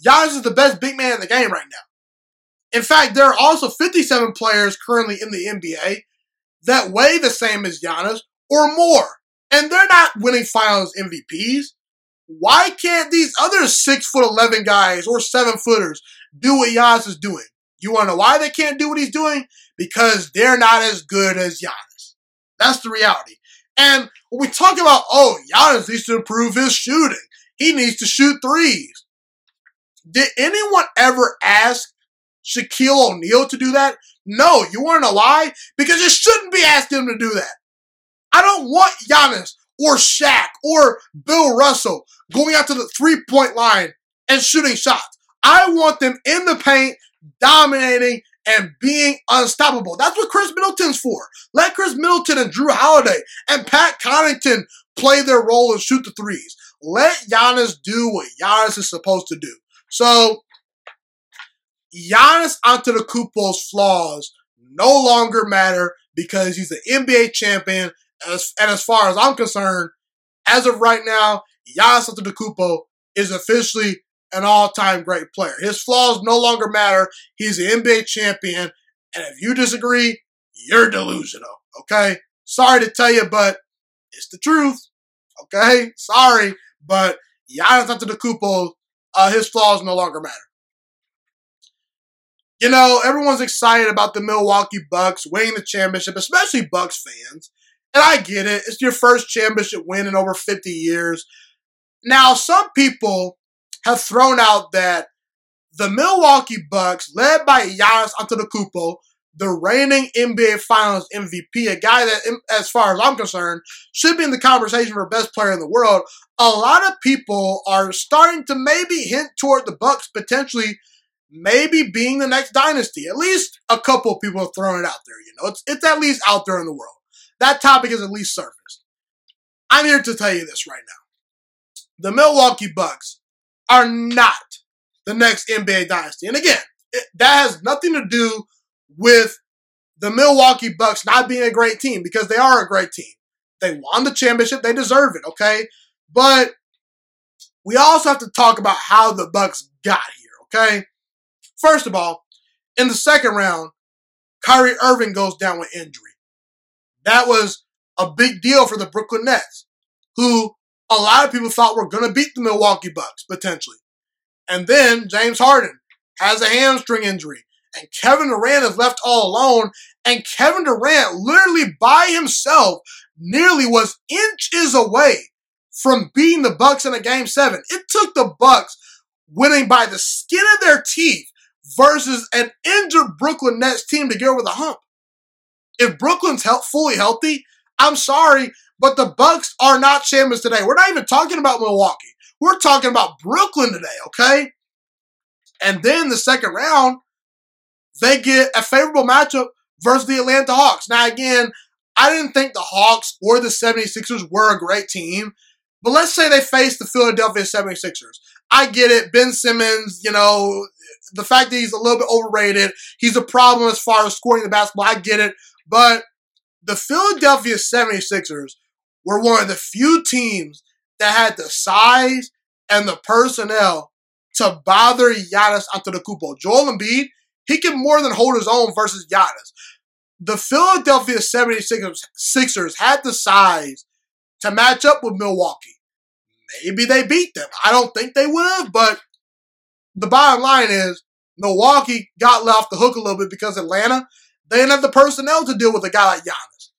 Giannis is the best big man in the game right now. In fact, there are also 57 players currently in the NBA that weigh the same as Giannis or more, and they're not winning finals MVPs. Why can't these other 6'11" guys or 7-footers do what Giannis is doing? You want to know why they can't do what he's doing? Because they're not as good as Giannis. That's the reality. And when we talk about, oh, Giannis needs to improve his shooting. He needs to shoot threes. Did anyone ever ask Shaquille O'Neal to do that? No, you want to know why? Because you shouldn't be asking him to do that. I don't want Giannis or Shaq or Bill Russell going out to the three-point line and shooting shots. I want them in the paint, dominating, and being unstoppable. That's what Chris Middleton's for. Let Chris Middleton and Jrue Holiday and Pat Connaughton play their role and shoot the threes. Let Giannis do what Giannis is supposed to do. So, Giannis Antetokounmpo's flaws no longer matter because he's an NBA champion. And as far as I'm concerned, as of right now, Giannis Antetokounmpo is officially an all-time great player. His flaws no longer matter. He's an NBA champion. And if you disagree, you're delusional, okay? Sorry to tell you, but it's the truth, okay? Sorry, but Giannis Antetokounmpo, his flaws no longer matter. You know, everyone's excited about the Milwaukee Bucks winning the championship, especially Bucks fans. And I get it. It's your first championship win in over 50 years. Now, some people have thrown out that the Milwaukee Bucks, led by Giannis Antetokounmpo, the reigning NBA Finals MVP, a guy that, as far as I'm concerned, should be in the conversation for best player in the world, a lot of people are starting to maybe hint toward the Bucks potentially maybe being the next dynasty. At least a couple of people have thrown it out there. You know, it's at least out there in the world. That topic is at least surfaced. I'm here to tell you this right now. The Milwaukee Bucks are not the next NBA dynasty. And again, that has nothing to do with the Milwaukee Bucks not being a great team, because they are a great team. They won the championship. They deserve it, okay? But we also have to talk about how the Bucks got here, okay? First of all, in the second round, Kyrie Irving goes down with injury. That was a big deal for the Brooklyn Nets, who a lot of people thought were going to beat the Milwaukee Bucks, potentially. And then James Harden has a hamstring injury, and Kevin Durant is left all alone, and Kevin Durant literally by himself nearly was inches away from beating the Bucks in a Game 7. It took the Bucks winning by the skin of their teeth versus an injured Brooklyn Nets team to get over the hump. If Brooklyn's fully healthy, I'm sorry, but the Bucks are not champions today. We're not even talking about Milwaukee. We're talking about Brooklyn today, okay? And then the second round, they get a favorable matchup versus the Atlanta Hawks. Now, again, I didn't think the Hawks or the 76ers were a great team, but let's say they face the Philadelphia 76ers. I get it. Ben Simmons, you know, the fact that he's a little bit overrated, he's a problem as far as scoring the basketball. I get it. But the Philadelphia 76ers were one of the few teams that had the size and the personnel to bother Giannis Antetokounmpo. Joel Embiid, he can more than hold his own versus Giannis. the Philadelphia 76ers had the size to match up with Milwaukee. Maybe they beat them. I don't think they would have, but the bottom line is Milwaukee got let off the hook a little bit because Atlanta, they didn't have the personnel to deal with a guy like Giannis.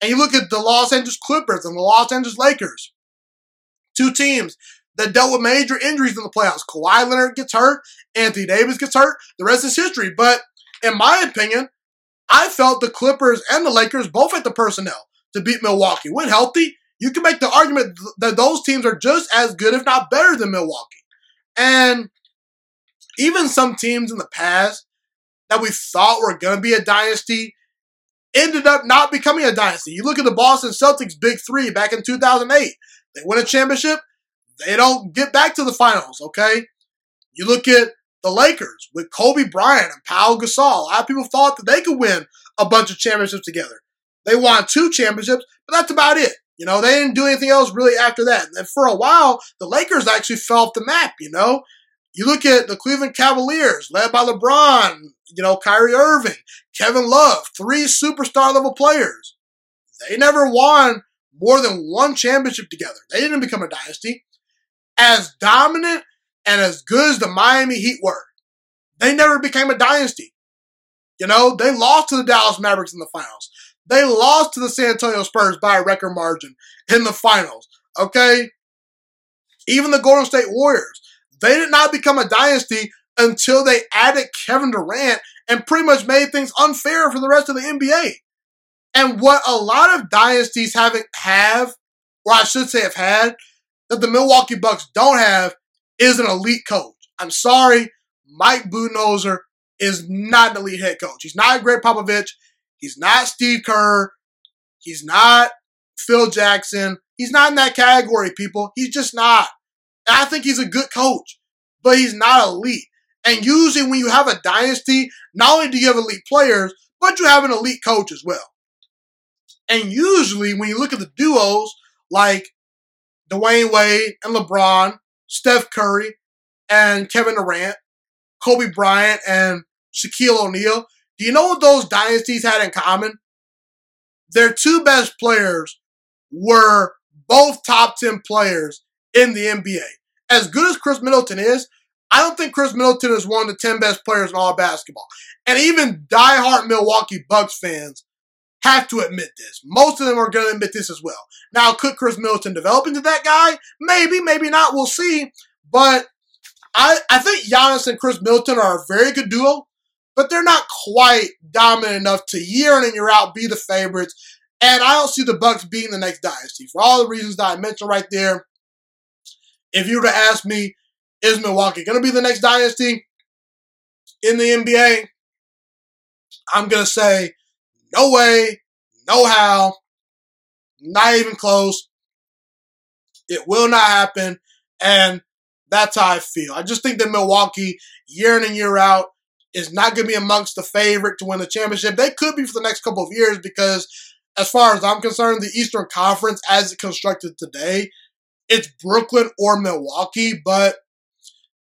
And you look at the Los Angeles Clippers and the Los Angeles Lakers, two teams that dealt with major injuries in the playoffs. Kawhi Leonard gets hurt, Anthony Davis gets hurt, the rest is history. But in my opinion, I felt the Clippers and the Lakers both had the personnel to beat Milwaukee. When healthy, you can make the argument that those teams are just as good, if not better, than Milwaukee. And even some teams in the past that we thought were going to be a dynasty ended up not becoming a dynasty. You look at the Boston Celtics Big Three back in 2008. They win a championship. They don't get back to the finals, okay? You look at the Lakers with Kobe Bryant and Pau Gasol. A lot of people thought that they could win a bunch of championships together. They won 2 championships, but that's about it. You know, they didn't do anything else really after that. And for a while, the Lakers actually fell off the map, you know? You look at the Cleveland Cavaliers, led by LeBron, you know, Kyrie Irving, Kevin Love, 3 superstar-level players. They never won more than 1 championship together. They didn't become a dynasty. As dominant and as good as the Miami Heat were, they never became a dynasty. You know, they lost to the Dallas Mavericks in the finals. They lost to the San Antonio Spurs by a record margin in the finals, okay? Even the Golden State Warriors, they did not become a dynasty until they added Kevin Durant and pretty much made things unfair for the rest of the NBA. And what a lot of dynasties have had, that the Milwaukee Bucks don't have is an elite coach. I'm sorry, Mike Budenholzer is not an elite head coach. He's not Greg Popovich. He's not Steve Kerr. He's not Phil Jackson. He's not in that category, people. He's just not. And I think he's a good coach, but he's not elite. And usually when you have a dynasty, not only do you have elite players, but you have an elite coach as well. And usually when you look at the duos, like Dwayne Wade and LeBron, Steph Curry and Kevin Durant, Kobe Bryant and Shaquille O'Neal, do you know what those dynasties had in common? Their 2 best players were both top 10 players in the NBA. As good as Chris Middleton is, I don't think Chris Middleton is one of the 10 best players in all basketball. And even diehard Milwaukee Bucks fans have to admit this. Most of them are going to admit this as well. Now, could Chris Middleton develop into that guy? Maybe, maybe not. We'll see. But I think Giannis and Chris Middleton are a very good duo, but they're not quite dominant enough to year in and year out be the favorites. And I don't see the Bucks being the next dynasty for all the reasons that I mentioned right there. If you were to ask me, is Milwaukee going to be the next dynasty in the NBA? I'm going to say, no way, no how, not even close. It will not happen, and that's how I feel. I just think that Milwaukee, year in and year out, is not going to be amongst the favorite to win the championship. They could be for the next couple of years because, as far as I'm concerned, the Eastern Conference, as it constructed today, it's Brooklyn or Milwaukee. But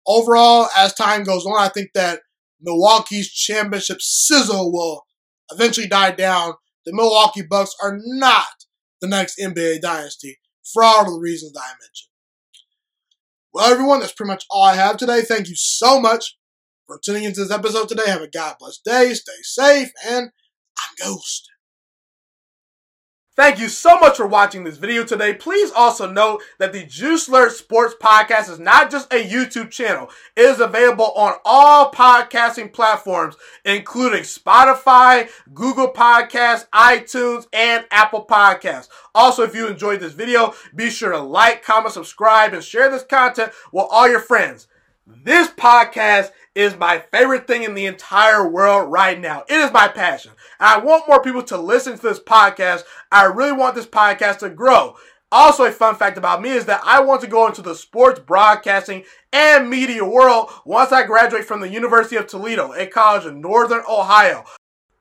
overall, as time goes on, I think that Milwaukee's championship sizzle will eventually died down. The Milwaukee Bucks are not the next NBA dynasty for all the reasons that I mentioned. Well, everyone, that's pretty much all I have today. Thank you so much for tuning into this episode today. Have a God bless day. Stay safe, and I'm Ghost. Thank you so much for watching this video today. Please also note that the Juice Alert Sports Podcast is not just a YouTube channel. It is available on all podcasting platforms, including Spotify, Google Podcasts, iTunes, and Apple Podcasts. Also, if you enjoyed this video, be sure to like, comment, subscribe, and share this content with all your friends. This podcast is my favorite thing in the entire world right now. It is my passion. And I want more people to listen to this podcast. I really want this podcast to grow. Also, a fun fact about me is that I want to go into the sports broadcasting and media world once I graduate from the University of Toledo, a college in Northern Ohio.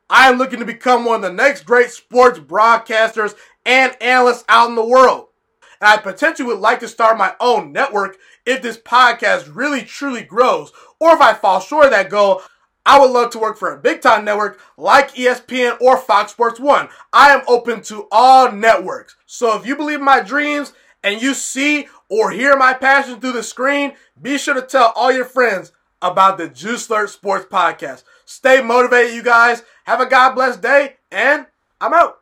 I am looking to become one of the next great sports broadcasters and analysts out in the world. And I potentially would like to start my own network if this podcast really, truly grows. Or if I fall short of that goal, I would love to work for a big-time network like ESPN or Fox Sports 1. I am open to all networks. So if you believe in my dreams and you see or hear my passion through the screen, be sure to tell all your friends about the Juice Alert Sports Podcast. Stay motivated, you guys. Have a God-blessed day, and I'm out.